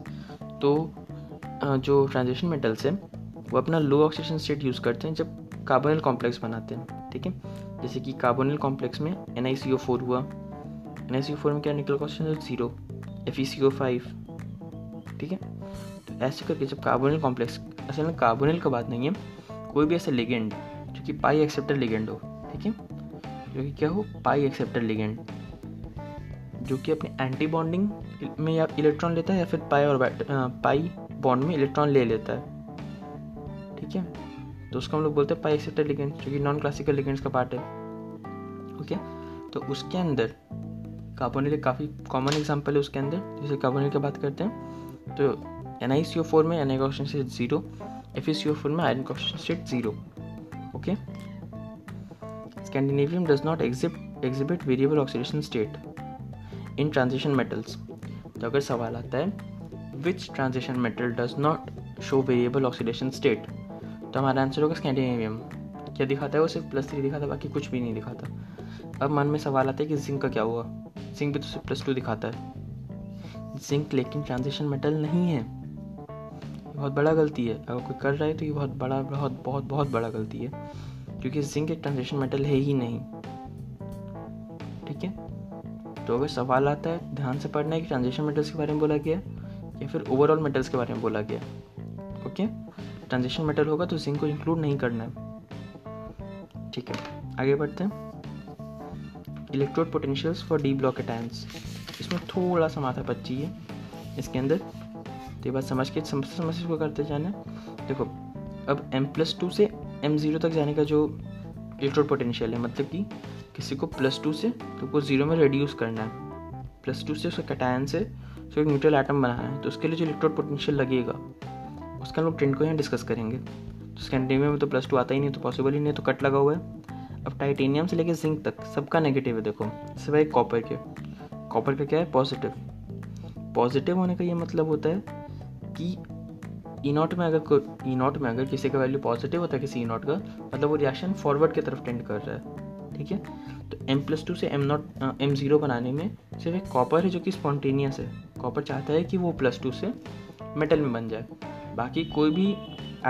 तो जो ट्रांजिशन मेटल्स है वो अपना लो ऑक्सीडेशन स्टेट यूज़ करते हैं जब कार्बोनिल कॉम्प्लेक्स बनाते हैं, ठीक है, जैसे कि कार्बोनिल कॉम्प्लेक्स में N I C O four हुआ, N I C O four में क्या निकल का oxygen zero F E C O five, ठीक है। तो ऐसे करके जब कार्बोनिल कॉम्प्लेक्स, असल में कार्बोनिल का बात नहीं है, कोई भी ऐसा लिगेंड जो कि पाई एक्सेप्टर लिगेंड हो, ठीक है, जो कि क्या हो पाई एक्सेप्टर लिगेंड, जो कि अपने एंटी बॉन्डिंग में या इलेक्ट्रॉन लेता है या फिर पाई और पाई बॉन्ड में इलेक्ट्रॉन ले लेता है, ठीक है, तो उसको हम लोग बोलते हैं पाई एक्सेप्टर लिगेंड जो कि नॉन क्लासिकल लिगेंड्स का पार्ट है, ओके। तो उसके अंदर कार्बोनिल काफ़ी कॉमन एग्जाम्पल है उसके अंदर, जैसे कार्बोनिल की बात करते हैं तो N I C O four में एन आई का oxygen state zero, F E C O four में आयरन का oxygen state zero, okay. स्कैंडिनेवियम does not exhibit variable oxidation state in transition metals, तो अगर सवाल आता है which transition metal does not show variable oxidation state, तो हमारा answer होगा स्कैंडिनेवियम। क्या दिखाता है वो, सिर्फ प्लस थ्री दिखाता, बाकी कुछ भी नहीं दिखाता। अब मन में सवाल आता है कि जिंक का क्या हुआ, जिंक भी तो सिर्फ प्लस टू दिखाता है, जिंक लेकिन ट्रांजिशन मेटल नहीं है, बहुत बड़ा गलती है। अगर कोई कर रहा है तो ये बहुत बड़ा बहुत बहुत बहुत बड़ा गलती है, क्योंकि जिंक एक ट्रांजिशन मेटल है ही नहीं, ठीक है। तो अगर सवाल आता है ध्यान से पढ़ना है कि ट्रांजिशन मेटल्स के बारे में बोला गया या फिर ओवरऑल मेटल्स के बारे में बोला गया, ओके। ट्रांजिशन मेटल होगा तो जिंक को इंक्लूड नहीं करना है, ठीक है। आगे बढ़ते हैं, electrode potentials for D block atoms, इसमें थोड़ा सा माथापच्ची है इसके अंदर, तो ये बात समझ के समझते समझ इसको करते जाना है। देखो अब एम प्लस टू से एम ज़ीरो तक जाने का जो इलेक्ट्रोड पोटेंशियल है, मतलब कि किसी को प्लस टू से तो को जीरो में रिड्यूस करना है, प्लस टू से उसका कटायन से उसको एक न्यूट्रल आइटम बनाना है, तो उसके लिए जो इलेक्ट्रोड पोटेंशियल लगेगा उसका हम लोग ट्रेंड को यहाँ डिस्कस करेंगे। तो स्कैंडियम में तो प्लस टू आता ही नहीं, तो पॉसिबल ही नहीं, तो कट लगा हुआ है। अब टाइटेनियम से लेकर जिंक तक सबका नेगेटिव है, देखो सिवाय कॉपर के। कॉपर का क्या है? पॉजिटिव। पॉजिटिव होने का ये मतलब होता है कि ई नॉट में अगर ई नॉट में अगर किसी का वैल्यू पॉजिटिव होता है किसी ई नॉट का, मतलब वो रिएक्शन फॉरवर्ड की तरफ टेंड कर रहा है, ठीक है। तो एम प्लस टू से एम नॉट एम ज़ीरो बनाने में सिर्फ एक कॉपर है जो कि स्पॉन्टेनियस है। कॉपर चाहता है कि वो प्लस टू से मेटल में बन जाए, बाकी कोई भी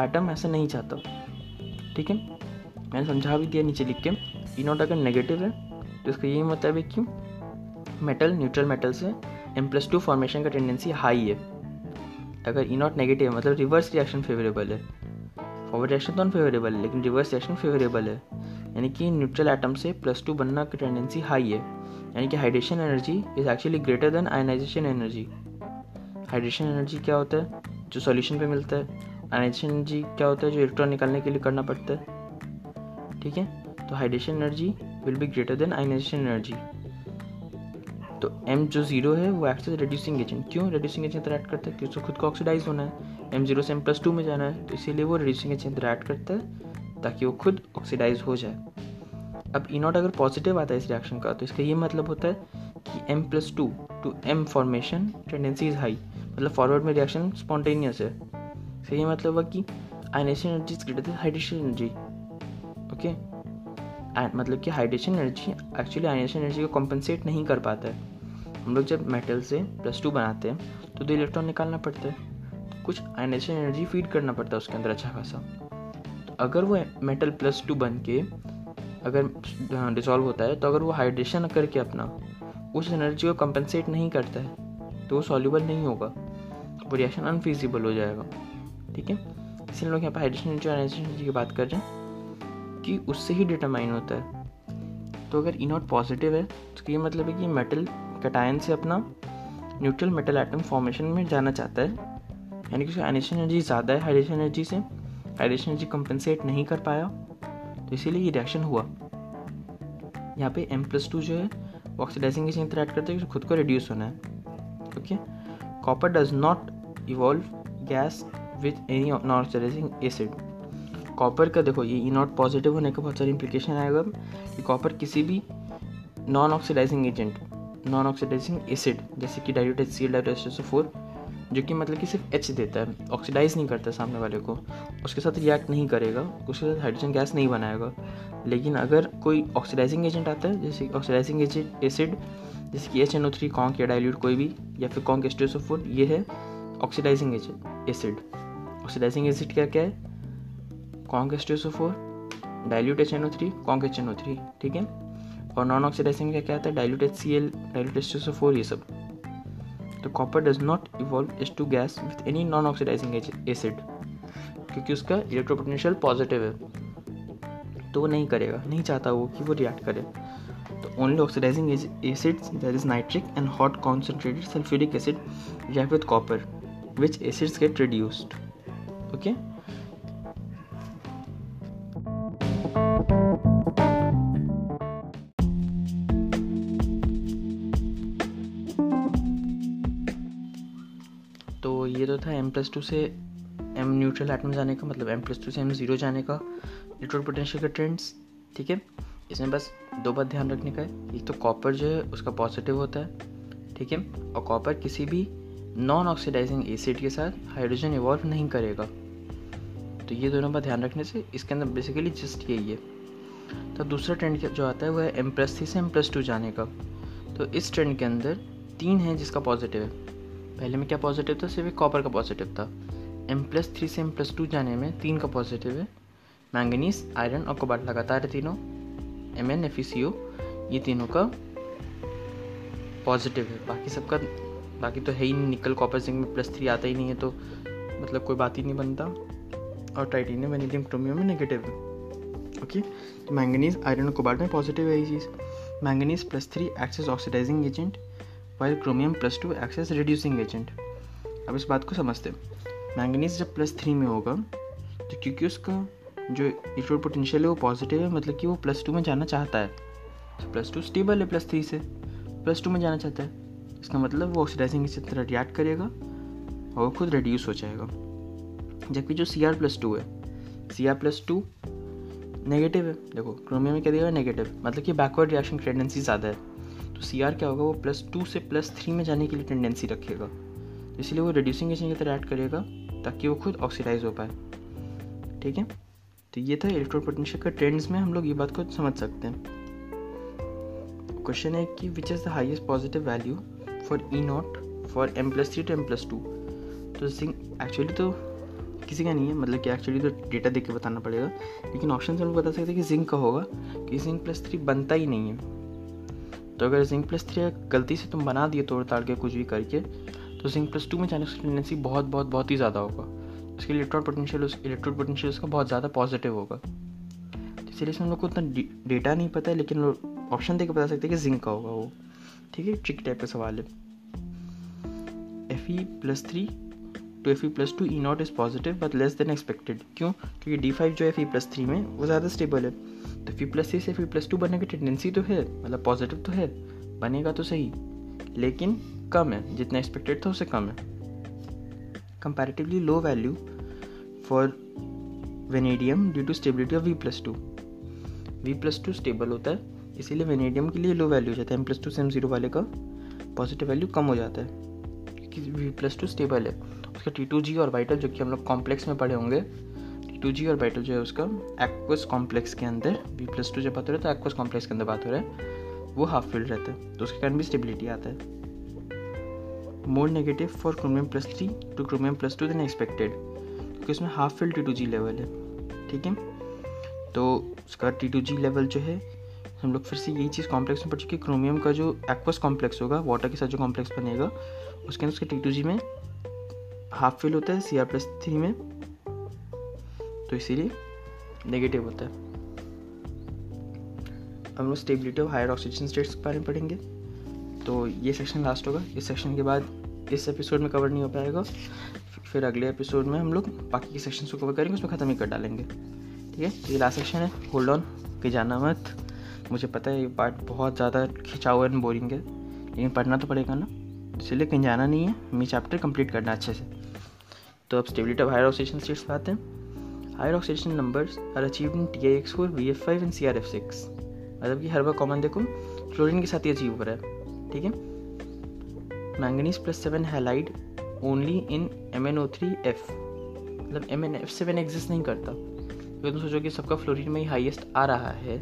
एटम ऐसा नहीं चाहता, ठीक है। मैंने समझा भी दिया नीचे लिख के, ई नॉट अगर नेगेटिव है तो इसका यही मतलब है कि मेटल न्यूट्रल मेटल से एम प्लस टू फॉर्मेशन का टेंडेंसी हाई है। अगर ई नॉट नेगेटिव है मतलब रिवर्स रिएक्शन फेवरेबल है, फॉरवर्ड रिएक्शन तो अनफेवरेबल है लेकिन रिवर्स रिएक्शन फेवरेबल है, यानी कि न्यूट्रल एटम से प्लस टू बनना की टेंडेंसी हाई है, यानी कि hydration energy is actually greater than ionization energy. Hydration energy क्या होता है? जो सॉल्यूशन पे मिलता है। आयनाइजेशन एनर्जी क्या होता है? जो इलेक्ट्रॉन निकालने के लिए करना पड़ता है, ठीक है। तो hydration energy will be greater than ionization energy. तो M जो जीरो है वो एक्ट एज रिड्यूसिंग एजेंट। क्यों रिड्यूसिंग एजेंट इंटरैक्ट करता है? क्योंकि उसको खुद को ऑक्सीडाइज होना है, एम जीरो से एम प्लस टू में जाना है, तो इसीलिए वो रिड्यूसिंग एजेंट इंटरैक्ट करता है ताकि वो खुद ऑक्सीडाइज हो जाए। अब ई नॉट अगर पॉजिटिव आता है इस रिएक्शन का, तो इसका ये मतलब होता है कि M plus two to M formation tendency is high, मतलब फॉरवर्ड में रिएक्शन स्पॉन्टेनियस है। इसका ये मतलब हुआ कि ionization energy is greater than hydration energy, okay okay? मतलब कि hydration energy actually ionization energy को कॉम्पनसेट नहीं कर पाता है। हम लोग जब मेटल से प्लस टू बनाते हैं तो दो इलेक्ट्रॉन निकालना पड़ता है, तो कुछ आयनाइजेशन एनर्जी फीड करना पड़ता है उसके अंदर अच्छा खासा। तो अगर वो मेटल प्लस टू बन के अगर डिसॉल्व होता है, तो अगर वो हाइड्रेशन करके अपना उस एनर्जी को कम्पनसेट नहीं करता है तो वो सॉल्यूबल नहीं होगा, वो रिएक्शन अनफीजिबल हो जाएगा, ठीक है। इसलिए लोग यहाँ पर हाइड्रेशन एनर्जी आयनाइजेशन एनर्जी की बात कर रहे हैं कि उससे ही डिटरमाइन होता है। तो अगर ई नॉट पॉजिटिव है तो ये मतलब है कि मेटल कैटायन से अपना न्यूट्रल मेटल एटम फॉर्मेशन में जाना चाहता है, यानी कि उसकी आयनाइजेशन एनर्जी ज़्यादा है हाइड्रेशन एनर्जी से, हाइड्रेशन एनर्जी कंपनसेट नहीं कर पाया, तो इसीलिए ये रिएक्शन हुआ। यहाँ पे एम प्लस टू जो है वो ऑक्सीडाइजिंग एजेंट इंटरैक्ट करता है, खुद को रिड्यूस होना है, okay. Copper does not evolve gas with any non oxidising acid. Copper का देखो ये ई नॉट पॉजिटिव होने का बहुत सारी इम्प्लीकेशन आएगा कि कॉपर किसी भी non oxidising agent non oxidising acid जैसे कि dilute HCl dilute H S O four, जो कि मतलब कि सिर्फ एच देता है, ऑक्सीडाइज नहीं करता सामने वाले को, उसके साथ रिएक्ट नहीं करेगा, उसके साथ हाइड्रोजन गैस नहीं बनाएगा। लेकिन अगर कोई ऑक्सीडाइजिंग एजेंट आता है जैसे ऑक्सीडाइजिंग एजेंट एसिड जैसे कि H N O three conc या डायल्यूट कोई भी या फिर conc H two S O four, ये है oxidising agent acid. Oxidising acid क्या क्या है? Conc H two S O four, dilute H N O three, conc H N O three, ठीक है। और नॉन ऑक्सीडाइजिंग क्या क्या आता है? Dilute H C L, dilute H two S O four, ये सब। तो copper does not evolve H two gas with any non oxidising acid, क्योंकि उसका इलेक्ट्रोपोटेंशियल पॉजिटिव है, तो वो नहीं करेगा, नहीं चाहता वो कि वो रिएक्ट करे। तो only oxidising acids that is nitric and hot concentrated sulphuric acid react with copper which acids get reduced, okay. तो ये तो था एम प्लस टू से एम न्यूट्रल एटम जाने का, मतलब एम प्लस टू से एम ज़ीरो जाने का इलेक्ट्रोड पोटेंशियल का ट्रेंड्स, ठीक है। इसमें बस दो बात ध्यान रखने का है, एक तो कॉपर जो है उसका पॉजिटिव होता है, ठीक है, और कॉपर किसी भी नॉन ऑक्सीडाइजिंग एसिड के साथ हाइड्रोजन इवॉल्व नहीं करेगा। तो ये दोनों बात ध्यान रखने से इसके अंदर बेसिकली जस्ट यही है। तो दूसरा ट्रेंड जो आता है वो है एम प्लस थ्री से एम प्लस टू जाने का। तो इस ट्रेंड के अंदर तीन है जिसका पॉजिटिव है। पहले में क्या पॉजिटिव था? सिर्फ कॉपर का पॉजिटिव था। एम प्लस थ्री से एम प्लस टू जाने में तीन का पॉजिटिव है, मैंगनीज, आयरन और कोबाल्ट, लगातार तीनों M N F E C O, ये तीनों का पॉजिटिव है। बाकी सबका बाकी तो है ही नहीं, निकल कॉपर जिंक में प्लस थ्री आता ही नहीं है, तो मतलब कोई बात ही नहीं बनता। और टाइटेनियम वेनेडियम क्रोमियम में नेगेटिव है, ओके। तो मैंगनीज आयरन और कोबाल्ट में पॉजिटिव है ये चीज़। Manganese plus three act as oxidising agent, while chromium plus two act as reducing agent. अब इस बात को समझते हैं। मैंगनीज जब प्लस थ्री में होगा तो क्योंकि उसका जो इलेक्ट्रोड पोटेंशियल है वो पॉजिटिव है, मतलब कि वो प्लस टू में जाना चाहता है, तो प्लस टू स्टेबल है प्लस थ्री से, प्लस टू में जाना चाहता है, इसका मतलब वो ऑक्सीडाइजिंग की तरह रिएक्ट करेगा और वो खुद रिड्यूस हो जाएगा। जबकि जो सी आर प्लस टू है, C R plus two negative है, देखो क्रोमियम में क्या देगा नेगेटिव, मतलब कि बैकवर्ड रिएक्शन टेंडेंसी ज़्यादा है, तो सी आर क्या होगा वो प्लस टू से प्लस थ्री में जाने के लिए टेंडेंसी रखेगा, इसलिए वो रिड्यूसिंग एजेंट की तरह रिएक्ट करेगा ताकि वो खुद ऑक्सीडाइज हो पाए। ठीक है, तो ये था इलेक्ट्रोड पोटेंशियल का ट्रेंड्स में हम लोग ये बात को समझ सकते हैं। क्वेश्चन है कि which is the highest positive value for E not for M plus three to M plus two. तो जिंक एक्चुअली तो किसी का नहीं है, मतलब कि एक्चुअली तो डेटा देख के बताना पड़ेगा, लेकिन ऑप्शन से हम बता सकते हैं कि जिंक का होगा कि जिंक प्लस थ्री बनता ही नहीं है। तो अगर जिंक प्लस थ्री गलती से तुम बना दिए तोड़ ताड़ के कुछ भी करके, तो जिंक प्लस टू में जाने की टेंडेंसी बहुत बहुत बहुत ही ज़्यादा होगा, उसके इलेक्ट्रोड पोटेंशियल उस इलेक्ट्रोड पोटेंशियल उसका बहुत ज़्यादा पॉजिटिव होगा। इसलिए हम लोग को उतना डेटा नहीं पता है, लेकिन ऑप्शन देकर बता सकते हैं कि जिंक का होगा वो। ठीक है, ट्रिक टाइप का सवाल है। F E plus three to F E plus two E not is positive but less than expected, क्यों? क्योंकि डी फाइव जो एफ ई प्लस थ्री में वो ज़्यादा स्टेबल है, तो एफ ई प्लस थ्री से एफ ई प्लस टू बनने की टेंडेंसी तो है, मतलब पॉजिटिव तो है, बनेगा तो सही, लेकिन कम है, जितना एक्सपेक्टेड था उससे कम है। Comparatively low value for vanadium due to stability of V plus two, V plus two stable होता है, इसीलिए वेनेडियम के लिए लो वैल्यू हो जाता है, एम प्लस टू से एम जीरो वाले का पॉजिटिव वैल्यू कम हो जाता है क्योंकि वी प्लस टू स्टेबल है। उसका टी टू जी और वाइटल जो कि हम लोग कॉम्प्लेक्स में पढ़े होंगे, टी टू जी और वाइटल जो है उसका एक्वस कॉम्प्लेक्स के अंदर, वी प्लस टू जब बात हो रहा है तो एक्वस कॉम्प्लेक्स के अंदर बात हो रहा है, वो हाफ फिल्ड रहता है, तो उसके कारण भी स्टेबिलिटी आता है। More negative for chromium plus three to chromium plus two than expected, क्योंकि उसमें half fill T two G level है। ठीक है, तो उसका टी टू जी लेवल जो है, हम लोग फिर से यही चीज़ कॉम्प्लेक्स में पढ़ चुके हैं, क्रोमियम का जो एक्वस कॉम्प्लेक्स होगा, वाटर के साथ जो कॉम्प्लेक्स बनेगा, उसके अंदर उसके टी टू जी में हाफ फिल होता है सी आर प्लस थ्री में, तो इसीलिए नेगेटिव होता है। हम लोग stability of higher oxygen states के बारे में पढ़ेंगे, तो ये सेक्शन लास्ट होगा, इस सेक्शन के बाद इस एपिसोड में कवर नहीं हो पाएगा, फिर अगले एपिसोड में हम लोग बाकी के सेक्शंस को कवर करेंगे, उसमें ख़त्म ही कर डालेंगे। ठीक है, ये लास्ट सेक्शन है, होल्ड ऑन के जाना मत, मुझे पता है ये पार्ट बहुत ज़्यादा खिंचाव एंड बोरिंग है, लेकिन पढ़ना तो पड़ेगा ना, इसलिए कहीं जाना नहीं है, हम ये चैप्टर कंप्लीट करना अच्छे से। तो अब stability of higher oxidation states पर आते हैं। Higher oxidation numbers are achieved in T I X four V F five and C R F six, मतलब कि हर बार कॉमन देखो क्लोरीन के साथ ही अचीव हो रहा है। ठीक है, manganese plus seven halide only in M N O three F, मतलब M N F seven exist नहीं करता, तो तुम सोचो कि सबका फ्लोरीन में ही हाईएस्ट आ रहा है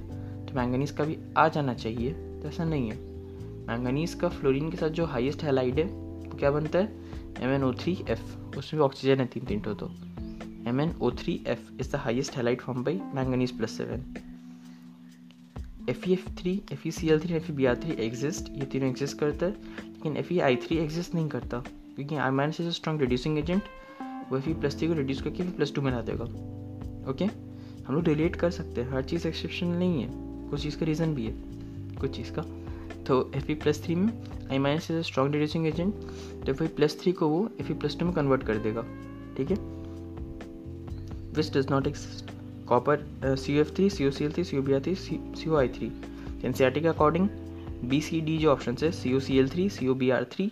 तो मैंगनीज का भी आ जाना चाहिए, तो ऐसा नहीं है। मैंगनीज का फ्लोरीन के साथ जो हाईएस्ट हैलाइड है वो क्या बनता है, M N O three F, उसमें भी ऑक्सीजन है तीन तीन ठो, तो M N O three F is the highest halide form by manganese plus seven. F E F three, F E C L three, F E B R three exist, ये तीनों exist करता है, लेकिन F E I three exist नहीं करता क्योंकि I minus is a strong reducing agent, वो F E plus three को रिड्यूस करके एफ ई प्लस टू बना देगा। ओके, हम लोग रिलेट कर सकते हैं, हर चीज़ एक्सेप्शन नहीं है, कुछ चीज़ का रीज़न भी है कुछ चीज़ का। तो एफ ई प्लस थ्री में I minus is a strong reducing agent, तो एफ ई प्लस थ्री को वो एफ ई प्लस टू में कन्वर्ट कर देगा। ठीक है, which does not exist, copper C U F three, C O C L three, C O B R three, C O I three. N C E R T के according B C D जो option है, C O C L three, C O B R three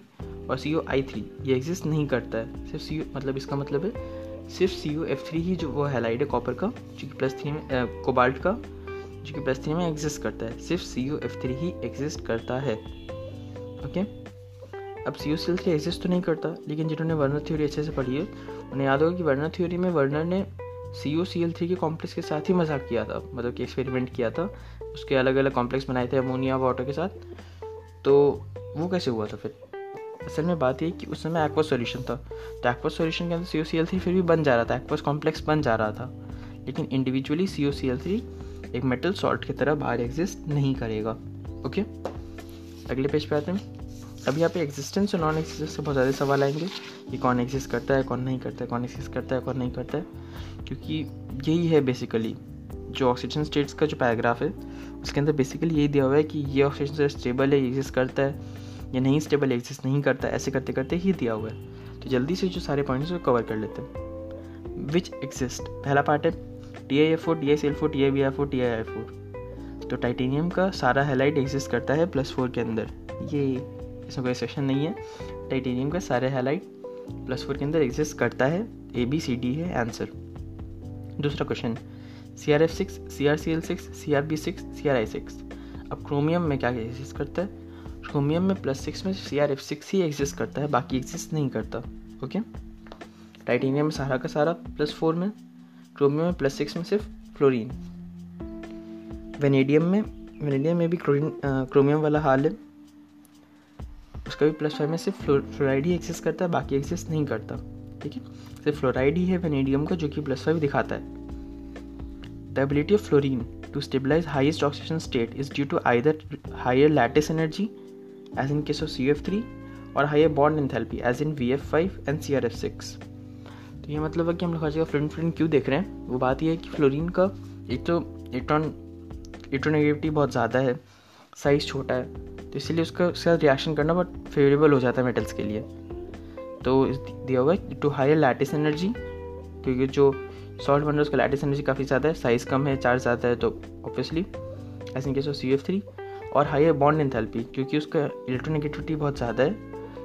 और C O I three, ये exist नहीं करता है, सिर्फ सी मतलब इसका मतलब है सिर्फ सी ओ एफ थ्री ही जो वो हैलाइड है कॉपर का, जो कि प्लस थ्री में कोबाल्ट uh, का जो कि प्लस थ्री में एग्जिस्ट करता है, सिर्फ सी ओ एफ थ्री ही एग्जिस्ट करता है। Okay okay? अब C O C L three exist तो नहीं करता, लेकिन जिन्होंने वर्नर थ्योरी अच्छे से पढ़ी है उन्हें याद होगा कि वर्नर थ्योरी में वर्नर ने C O C L three के कॉम्प्लेक्स के साथ ही मजाक किया था, मतलब कि एक्सपेरिमेंट किया था, उसके अलग अलग कॉम्प्लेक्स बनाए थे अमोनिया वाटर के साथ। तो वो कैसे हुआ था फिर? असल में बात ये कि उस समय एक्वा सॉल्यूशन था, तो एक्वा सॉल्यूशन के अंदर सी ओ सी एल थ्री फिर भी बन जा रहा था, एक्वास कॉम्प्लेक्स बन जा रहा था, लेकिन individually C O C L three एक मेटल सॉल्ट की तरह बाहर एग्जिस्ट नहीं करेगा। ओके, अगले पेज पे आते हैं। अब यहाँ पे एग्जिस्टेंस और नॉन एग्जिस्टेंस से बहुत ज़्यादा सवाल आएंगे कि कौन एग्जिस्ट करता है, कौन नहीं करता है, कौन एग्जिस्ट करता है, कौन नहीं करता है, क्योंकि यही है बेसिकली जो ऑक्सीजन स्टेट्स का जो पैराग्राफ है उसके अंदर बेसिकली यही दिया हुआ है कि ये ऑक्सीजन स्टेट स्टेबल है, एग्जिस्ट करता है या नहीं, स्टेबल एग्जिस्ट नहीं करता, ऐसे करते करते ही दिया हुआ है। तो जल्दी से जो सारे पॉइंट्स को कवर कर लेते हैं विच एग्जिस्ट। पहला पार्ट है T I F four T I C L four T I V I four T I I four. तो टाइटेनियम का सारा हैलाइड एग्जिस्ट करता है प्लस फोर के अंदर, ये इसमें कोई सेक्शन नहीं है। टाइटेनियम का सारे हैलाइड प्लस फोर के अंदर एग्जिस्ट करता है। ए बी सी डी है आंसर। दूसरा question C R F six C R C L six C R B six C R I six. अब क्रोमियम में क्या एग्जिस्ट करता है? क्रोमियम में प्लस सिक्स में सी आर एफ सिक्स ही एग्जिस्ट करता है, बाकी एग्जिस्ट नहीं करता। ओके, टाइटेनियम में सारा का सारा प्लस फोर में, क्रोमियम में प्लस सिक्स में सिर्फ फ्लोरीन। वेनेडियम में वेनेडियम में भी क्लोरीन क्रोमियम वाला हाल है, उसका भी प्लस फाइव में सिर्फ फ्लोराइड ही एग्जिस्ट करता है, बाकी एग्जिस्ट नहीं करता। ठीक है, सिर्फ फ्लोराइड ही है वेनेडियम का जो कि प्लस फाइव दिखाता है। The ability of fluorine to stabilise highest oxygen state is due to either higher lattice energy as in case of C u F three और higher bond enthalpy as in V F five and C r F six. तो ये मतलब है कि हम लोग हर जगह fluorine fluorine क्यों देख रहे हैं, वो बात ये है कि फ्लोरीन का एक तो इलेक्ट्रॉन इलेक्ट्रोनेगेटिविटी बहुत ज़्यादा है, साइज छोटा है, तो इसीलिए उसका उसके साथ रिएक्शन करना बहुत फेवरेबल हो जाता है मेटल्स के लिए। तो दिया हुआ है टू हायर लैटिस एनर्जी, क्योंकि जो सॉल्ट बन रहा है उसका लैटिस एनर्जी काफ़ी ज़्यादा है, साइज़ कम है, चार्ज ज़्यादा है, तो obviously as in case of C u F three. और हायर बॉन्ड एंथैल्पी, क्योंकि उसका इलेक्ट्रोनेगेटिविटी बहुत ज़्यादा है,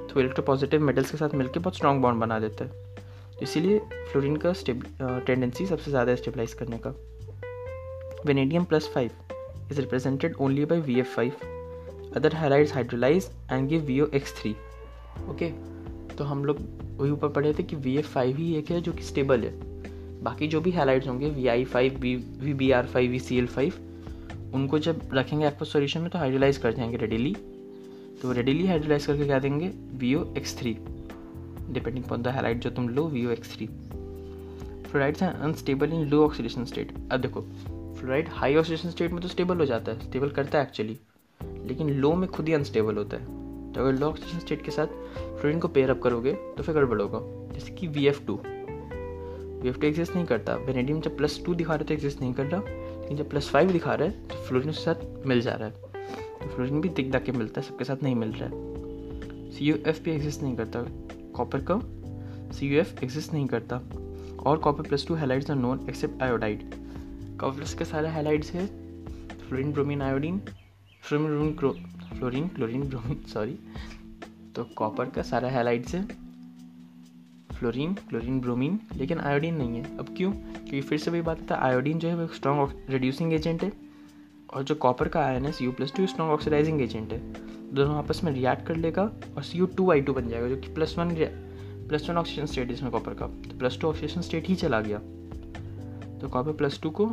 तो इलेक्ट्रोपॉजिटिव मेटल्स के साथ मिलकर बहुत स्ट्रॉन्ग बॉन्ड बना देता है, इसीलिए फ्लोरीन का टेंडेंसी सबसे ज़्यादा है स्टेबलाइज करने का। Vanadium plus five is represented only by V F five, other halides hydrolyse and give V O X three. Okay, तो हम लोग वही ऊपर पढ़े थे कि वी एफ फाइव ही एक है जो कि स्टेबल है, बाकी जो भी हैलाइड्स होंगे V I five V V B R five V C L five, उनको जब रखेंगे एक्वस सॉल्यूशन में तो हाइड्रोलाइज कर जाएंगे रेडिली, तो रेडिली हाइड्रोलाइज करके क्या देंगे V O X three, depending upon the halide जो तुम लो V O X three. Fluorides are unstable in low oxidation state. अब देखो फ्लोराइड हाई ऑक्सीडेशन स्टेट में तो स्टेबल हो जाता है, स्टेबल करता है एक्चुअली, लेकिन लो में खुद ही अनस्टेबल होता है। तो अगर लो ऑक्सीडेशन स्टेट के साथ फ्लोरीन को पेयर अप करोगे तो फिर गड़बड़ होगा, जैसे कि V F two V F two exist नहीं करता। वेनेडियम जब प्लस टू दिखा रहे तो एग्जिस्ट नहीं कर रहा, जब प्लस फाइव दिखा रहा है तो फ्लोरीन उसके साथ मिल जा रहा है, तो फ्लोरीन भी दिख दाके मिलता है, सबके साथ नहीं मिल रहा है। सी यू एफ भी एग्जिस्ट नहीं करता, कॉपर का सी यू एफ एग्जिस्ट नहीं करता। और copper plus two halides are known except iodide. Copper plus के सारे हैलाइड्स है fluorine bromine iodine fluorine fluorine chlorine bromine sorry तो कॉपर का सारा हैलाइड्स है फ्लोरीन क्लोरीन ब्रोमीन, लेकिन आयोडीन नहीं है। अब क्यों? क्योंकि फिर से वही बात आता है, आयोडीन जो है वो एक स्ट्रॉन्ग रिड्यूसिंग एजेंट है, और जो कॉपर का आयन है C U plus two strong oxidising agent है, दोनों आपस में रिएक्ट कर लेगा और C U two I two बन जाएगा, जो कि plus one plus one oxygen state इसमें कॉपर का, तो प्लस टू ऑक्सीजन स्टेट ही चला गया, तो कॉपर प्लस टू को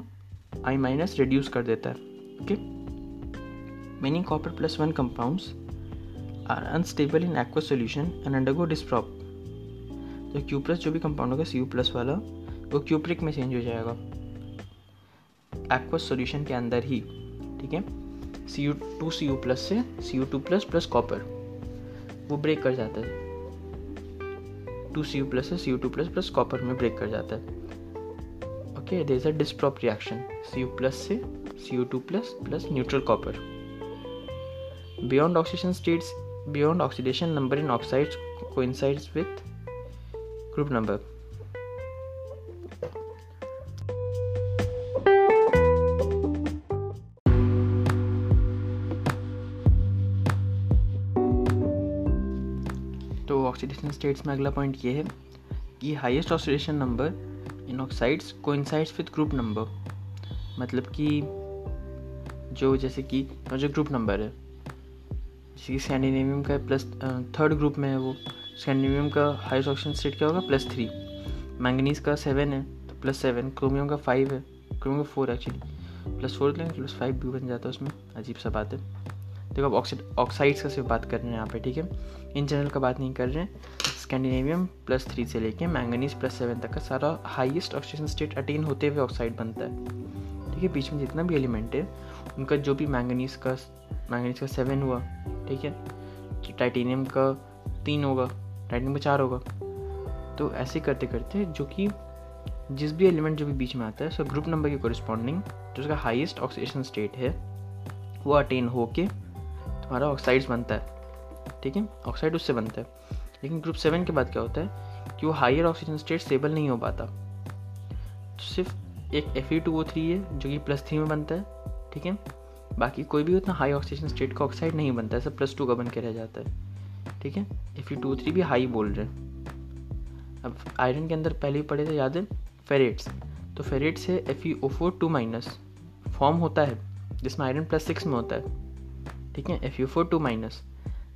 आई माइनस रिड्यूस कर देता है। Okay, many copper plus one compounds are unstable in aqueous solution and undergo disprop. तो क्यू प्लस जो भी कंपाउंड होगा सी यू प्लस वाला वो क्यूप्रिक में चेंज हो जाएगा एक्वस सॉल्यूशन के अंदर ही। ठीक है, C U two C U plus से C U two plus plus copper वो ब्रेक कर जाता है, टू सी यू प्लस से C U two plus plus copper में ब्रेक कर जाता है। Okay, there is a disprop reaction C U plus से C U two plus plus neutral copper. Beyond oxidation states beyond oxidation number in oxides coincides with group number. तो oxidation states में अगला point ये है कि highest oxidation number in oxides coincides with group number, मतलब कि जो जैसे कि जो ग्रुप नंबर है, जैसे कि स्कैंडिनेमियम का प्लस थर्ड ग्रुप में है वो, स्कैंडिनेमियम का हाईएस्ट ऑक्सीजन स्टेट क्या होगा प्लस थ्री, मैंगनीज का सेवन है तो प्लस सेवन, क्रोमियम का फाइव है क्रोमियम का फोर एक्चुअली प्लस फोर लेंगे प्लस फाइव भी बन जाता है उसमें, अजीब सा बात है। देखो अब ऑक्सीड ऑक्साइड्स का सिर्फ बात कर रहे हैं यहाँ पे, ठीक है, इन जनरल का बात नहीं कर रहे हैं। स्कैंडिनेमियम प्लस थ्री से लेके मैंगनीज प्लस सेवन तक का सारा हाईएस्ट ऑक्सीजन स्टेट अटेन होते हुए ऑक्साइड बनता है। ठीक है, बीच में जितना भी एलिमेंट है उनका जो भी मैंगनीज का मैंगनीज का सेवन हुआ, ठीक है, टाइटेनियम का तीन होगा, टाइटेनियम का चार होगा, तो ऐसे करते करते जो कि जिस भी एलिमेंट जो भी बीच में आता है उसका ग्रुप नंबर के कॉरिस्पॉन्डिंग जो उसका हाईएस्ट ऑक्सीडेशन स्टेट है वो अटेन होके तुम्हारा ऑक्साइड्स बनता है। ठीक है, ऑक्साइड उससे बनता है। लेकिन ग्रुप सेवन के बाद क्या होता है कि वो हायर ऑक्सीजन स्टेट स्टेबल नहीं हो पाता, तो सिर्फ एक F e two O three है जो कि प्लस थ्री में बनता है, ठीक है, बाकी कोई भी उतना हाई ऑक्सीजन स्टेट का ऑक्साइड नहीं बनता है, सब प्लस टू का बन के रह जाता है, ठीक है। F e two O three भी हाई बोल रहे हैं। अब आयरन के अंदर पहले ही पड़े थे, याद है, फेरेट्स, तो फेरेट्स है F e O four two minus form होता है जिसमें आयरन प्लस सिक्स में होता है, ठीक है, F e O four two minus,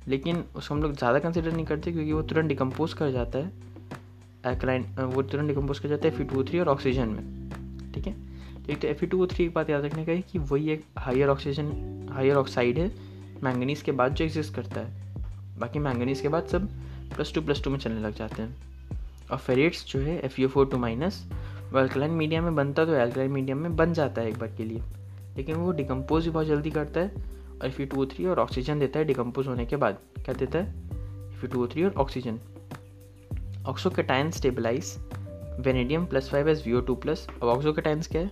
लेकिन उसको हम लोग ज़्यादा कंसिडर नहीं करते क्योंकि वो तुरंत डिकम्पोज कर जाता है अल्कलाइन, वो तुरंत डिकम्पोज कर जाता है F e two O three और ऑक्सीजन में, ठीक है। एक तो F e two O three एक बात याद रखने का है कि वही एक हायर ऑक्सीजन हायर ऑक्साइड है मैंगनीज के बाद जो एग्जिस्ट करता है, बाकी मैंगनीज के बाद सब प्लस टू प्लस टू में चलने लग जाते हैं। और फेरेट्स जो है F e O four two minus वो अल्कलाइन मीडियम में बनता तो अल्कलाइन मीडियम में बन जाता है एक बार के लिए, लेकिन वो डिकम्पोज भी बहुत जल्दी करता है और F e two O three और ऑक्सीजन देता है डिकम्पोज होने के बाद। क्या देता है? F e two O three और oxygen. Oxo cation stabilise vanadium plus five as V O two plus. अब ऑक्सो कैटायंस क्या है?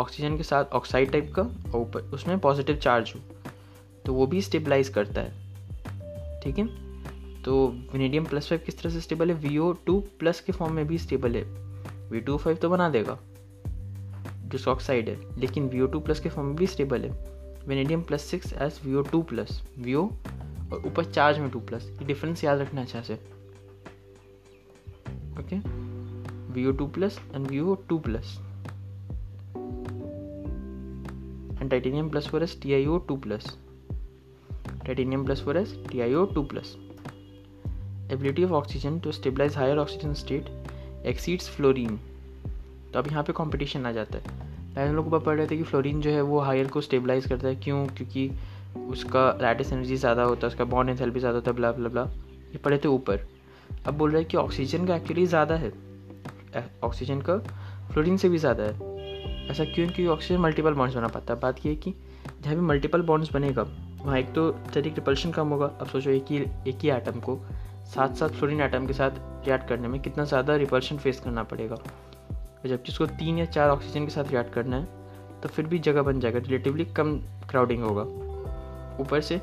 ऑक्सीजन के साथ ऑक्साइड टाइप का और ऊपर उसमें पॉजिटिव चार्ज हो, तो वो भी स्टेबलाइज करता है, ठीक है। तो वेनेडियम प्लस फाइव किस तरह से स्टेबल है? V O टू प्लस के फॉर्म में भी स्टेबल है, V टू फाइव तो बना देगा जिसका ऑक्साइड है, लेकिन V O टू प्लस के फॉर्म में भी स्टेबल है। Vanadium plus six as V O two plus, V O और ऊपर चार्ज में टू प्लस, ये डिफरेंस याद रखना अच्छा से, okay, V O two plus and V O two plus. And titanium plus four as T i O two plus, titanium plus four as T i O two plus. Ability of oxygen to stabilise higher oxygen state exceeds fluorine. तो अब यहाँ पे competition आ जाता है। पहले हम लोग ऊपर पढ़ रहे थे कि फ्लोरीन जो है वो हायर को स्टेबलाइज करता है, क्यों? क्योंकि उसका लैटिस एनर्जी ज़्यादा होता है, उसका बॉन्ड एंथैल्पी ज़्यादा होता है, ब्ला ब्ला ब्ला, ये पढ़े थे ऊपर। अब बोल रहा है कि ऑक्सीजन का एक्चुअली ज़्यादा है, ऑक्सीजन का फ्लोरीन से भी ज़्यादा है। ऐसा क्यों? क्योंकि ऑक्सीजन मल्टीपल बॉन्ड्स बना पाता है। बात ये है कि जहाँ भी मल्टीपल बॉन्ड्स बनेगा वहाँ एक तो स्टैटिक रिपल्शन कम होगा। अब सोचो एक ही एक ही एटम को साथ साथ फ्लोरीन एटम के साथ रिएक्ट करने में कितना ज़्यादा रिपल्शन फेस करना पड़ेगा, और जबकि उसको तीन या चार ऑक्सीजन के साथ रिएक्ट करना है तो फिर भी जगह बन जाएगा, रिलेटिवली कम क्राउडिंग होगा। ऊपर से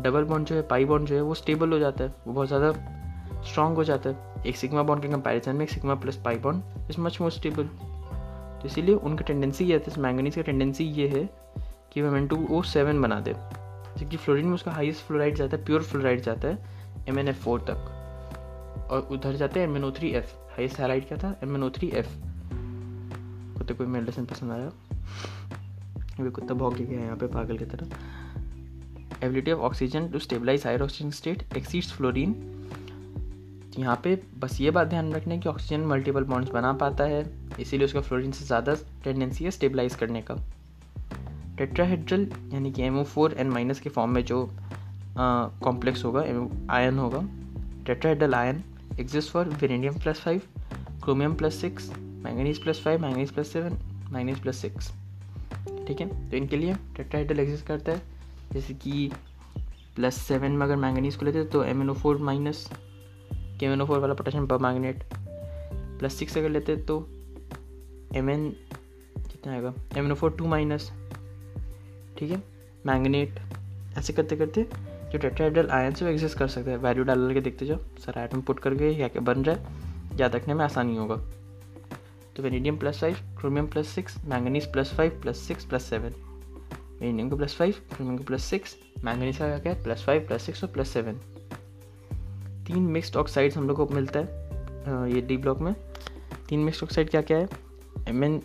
डबल बॉन्ड जो है, पाई बॉन्ड जो है, वो स्टेबल हो जाता है, वो बहुत ज़्यादा स्ट्रॉन्ग हो जाता है एक सिग्मा बॉन्ड के कंपैरिजन में। एक sigma plus pi bond is much more stable, तो इसीलिए उनकी टेंडेंसी ये है, मैंगनीज की टेंडेंसी ये है कि वह M n two O seven बना दे, जबकि फ्लोरीन में उसका हाईएस्ट फ्लोराइड जाता है, प्योर फ्लोराइड जाता है M n F फोर तक, और उधर जाते हैं M n O three F। Highest fluoride क्या था? M n O three F। कुत्ते को मेरा लेसन पसंद आया, अभी कुत्ता भौंक के गया यहाँ पे पागल की तरह। Ability of oxygen to stabilise higher oxygen state exceeds fluorine. यहाँ पे बस ये बात ध्यान रखना है कि ऑक्सीजन मल्टीपल बॉन्ड्स बना पाता है, इसीलिए उसका फ्लोरीन से ज़्यादा टेंडेंसी है स्टेबलाइज करने का। टेट्राहेड्रल यानी कि M o फोर N- के फॉर्म में जो कॉम्प्लेक्स uh, होगा, आयन होगा, tetrahedral ion exist for vanadium plus five, chromium plus six, manganese plus five, manganese plus seven, manganese plus six, ठीक है। तो इनके लिए टेट्राहेड्रल एग्जिस्ट करता है, जैसे कि प्लस सेवन में अगर मैंगनीज को लेते तो M n O four minus, के एम एन ओ फोर वाला potassium permanganate, plus six अगर लेते तो एम एन कितना आएगा, M n O four two minus, ठीक है, मैंगनेट। ऐसे करते करते जो टेट्राहेड्रल आयन से वो एग्जिस्ट कर सकता है। वैल्यू डाल डाल के देखते जाओ, सारा आइटम पुट करके क्या क्या बन रहा है याद रखने में आसानी होगा। तो vanadium plus five, chromium plus six, manganese plus five, plus six, plus seven. Vanadium को प्लस फाइव, क्रोमियम को प्लस सिक्स, मैंगनीज का क्या है? प्लस फाइव, प्लस सिक्स और प्लस सेवन। तीन मिक्स्ड ऑक्साइड्स हम लोग को मिलता है ये डी ब्लॉक में। तीन मिक्स्ड ऑक्साइड क्या क्या है? M n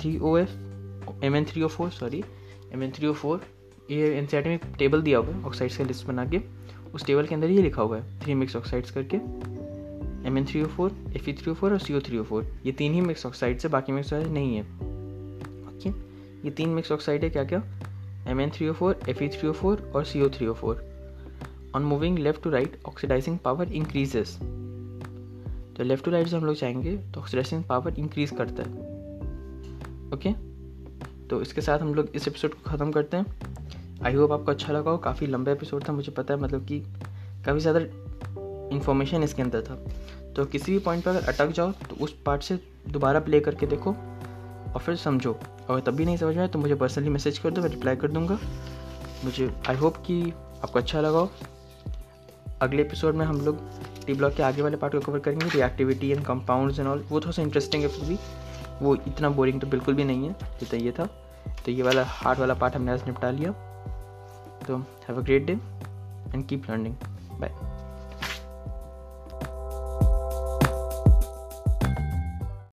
three O four sorry M n three O four. ये एनसीईआरटी में टेबल दिया हुआ है ऑक्साइड्स का लिस्ट बना के, उस टेबल के अंदर ये लिखा हुआ है थ्री मिक्स ऑक्साइड्स करके, M n three O four, F e three O four और C o three O four. ये तीन ही मिक्स ऑक्साइड्स है, बाकी मिक्स ऑक्साइड नहीं है, ओके। ये तीन मिक्स ऑक्साइड है क्या क्या? M n three O four, F e three O four और C o three O four. On moving left to right oxidising power increases. तो लेफ्ट टू राइट से हम लोग जाएंगे तो ऑक्सीडाइजिंग पावर इंक्रीज करता है, ओके। तो इसके साथ हम लोग इस एपिसोड को ख़त्म करते हैं। आई होप आपको अच्छा लगा हो। काफ़ी लंबा एपिसोड था, मुझे पता है, मतलब कि काफ़ी ज़्यादा इन्फॉर्मेशन इसके अंदर था। तो किसी भी पॉइंट पर अगर अटक जाओ तो उस पार्ट से दोबारा प्ले करके देखो और फिर समझो। अगर तब भी नहीं समझ में आए तो मुझे पर्सनली मैसेज कर दो, मैं रिप्लाई कर दूँगा। मुझे आई होप कि आपको अच्छा लगा हो। अगले एपिसोड में हम लोग टी ब्लॉक के आगे वाले पार्ट को कवर करेंगे, reactivity and compounds and all. वो थोड़ा सा इंटरेस्टिंग है, फिर भी वो इतना बोरिंग तो बिल्कुल भी नहीं है जितना ये था। तो ये वाला हार्ड वाला पार्ट हमने आज निपटा लिया। तो have a great day and keep learning, bye.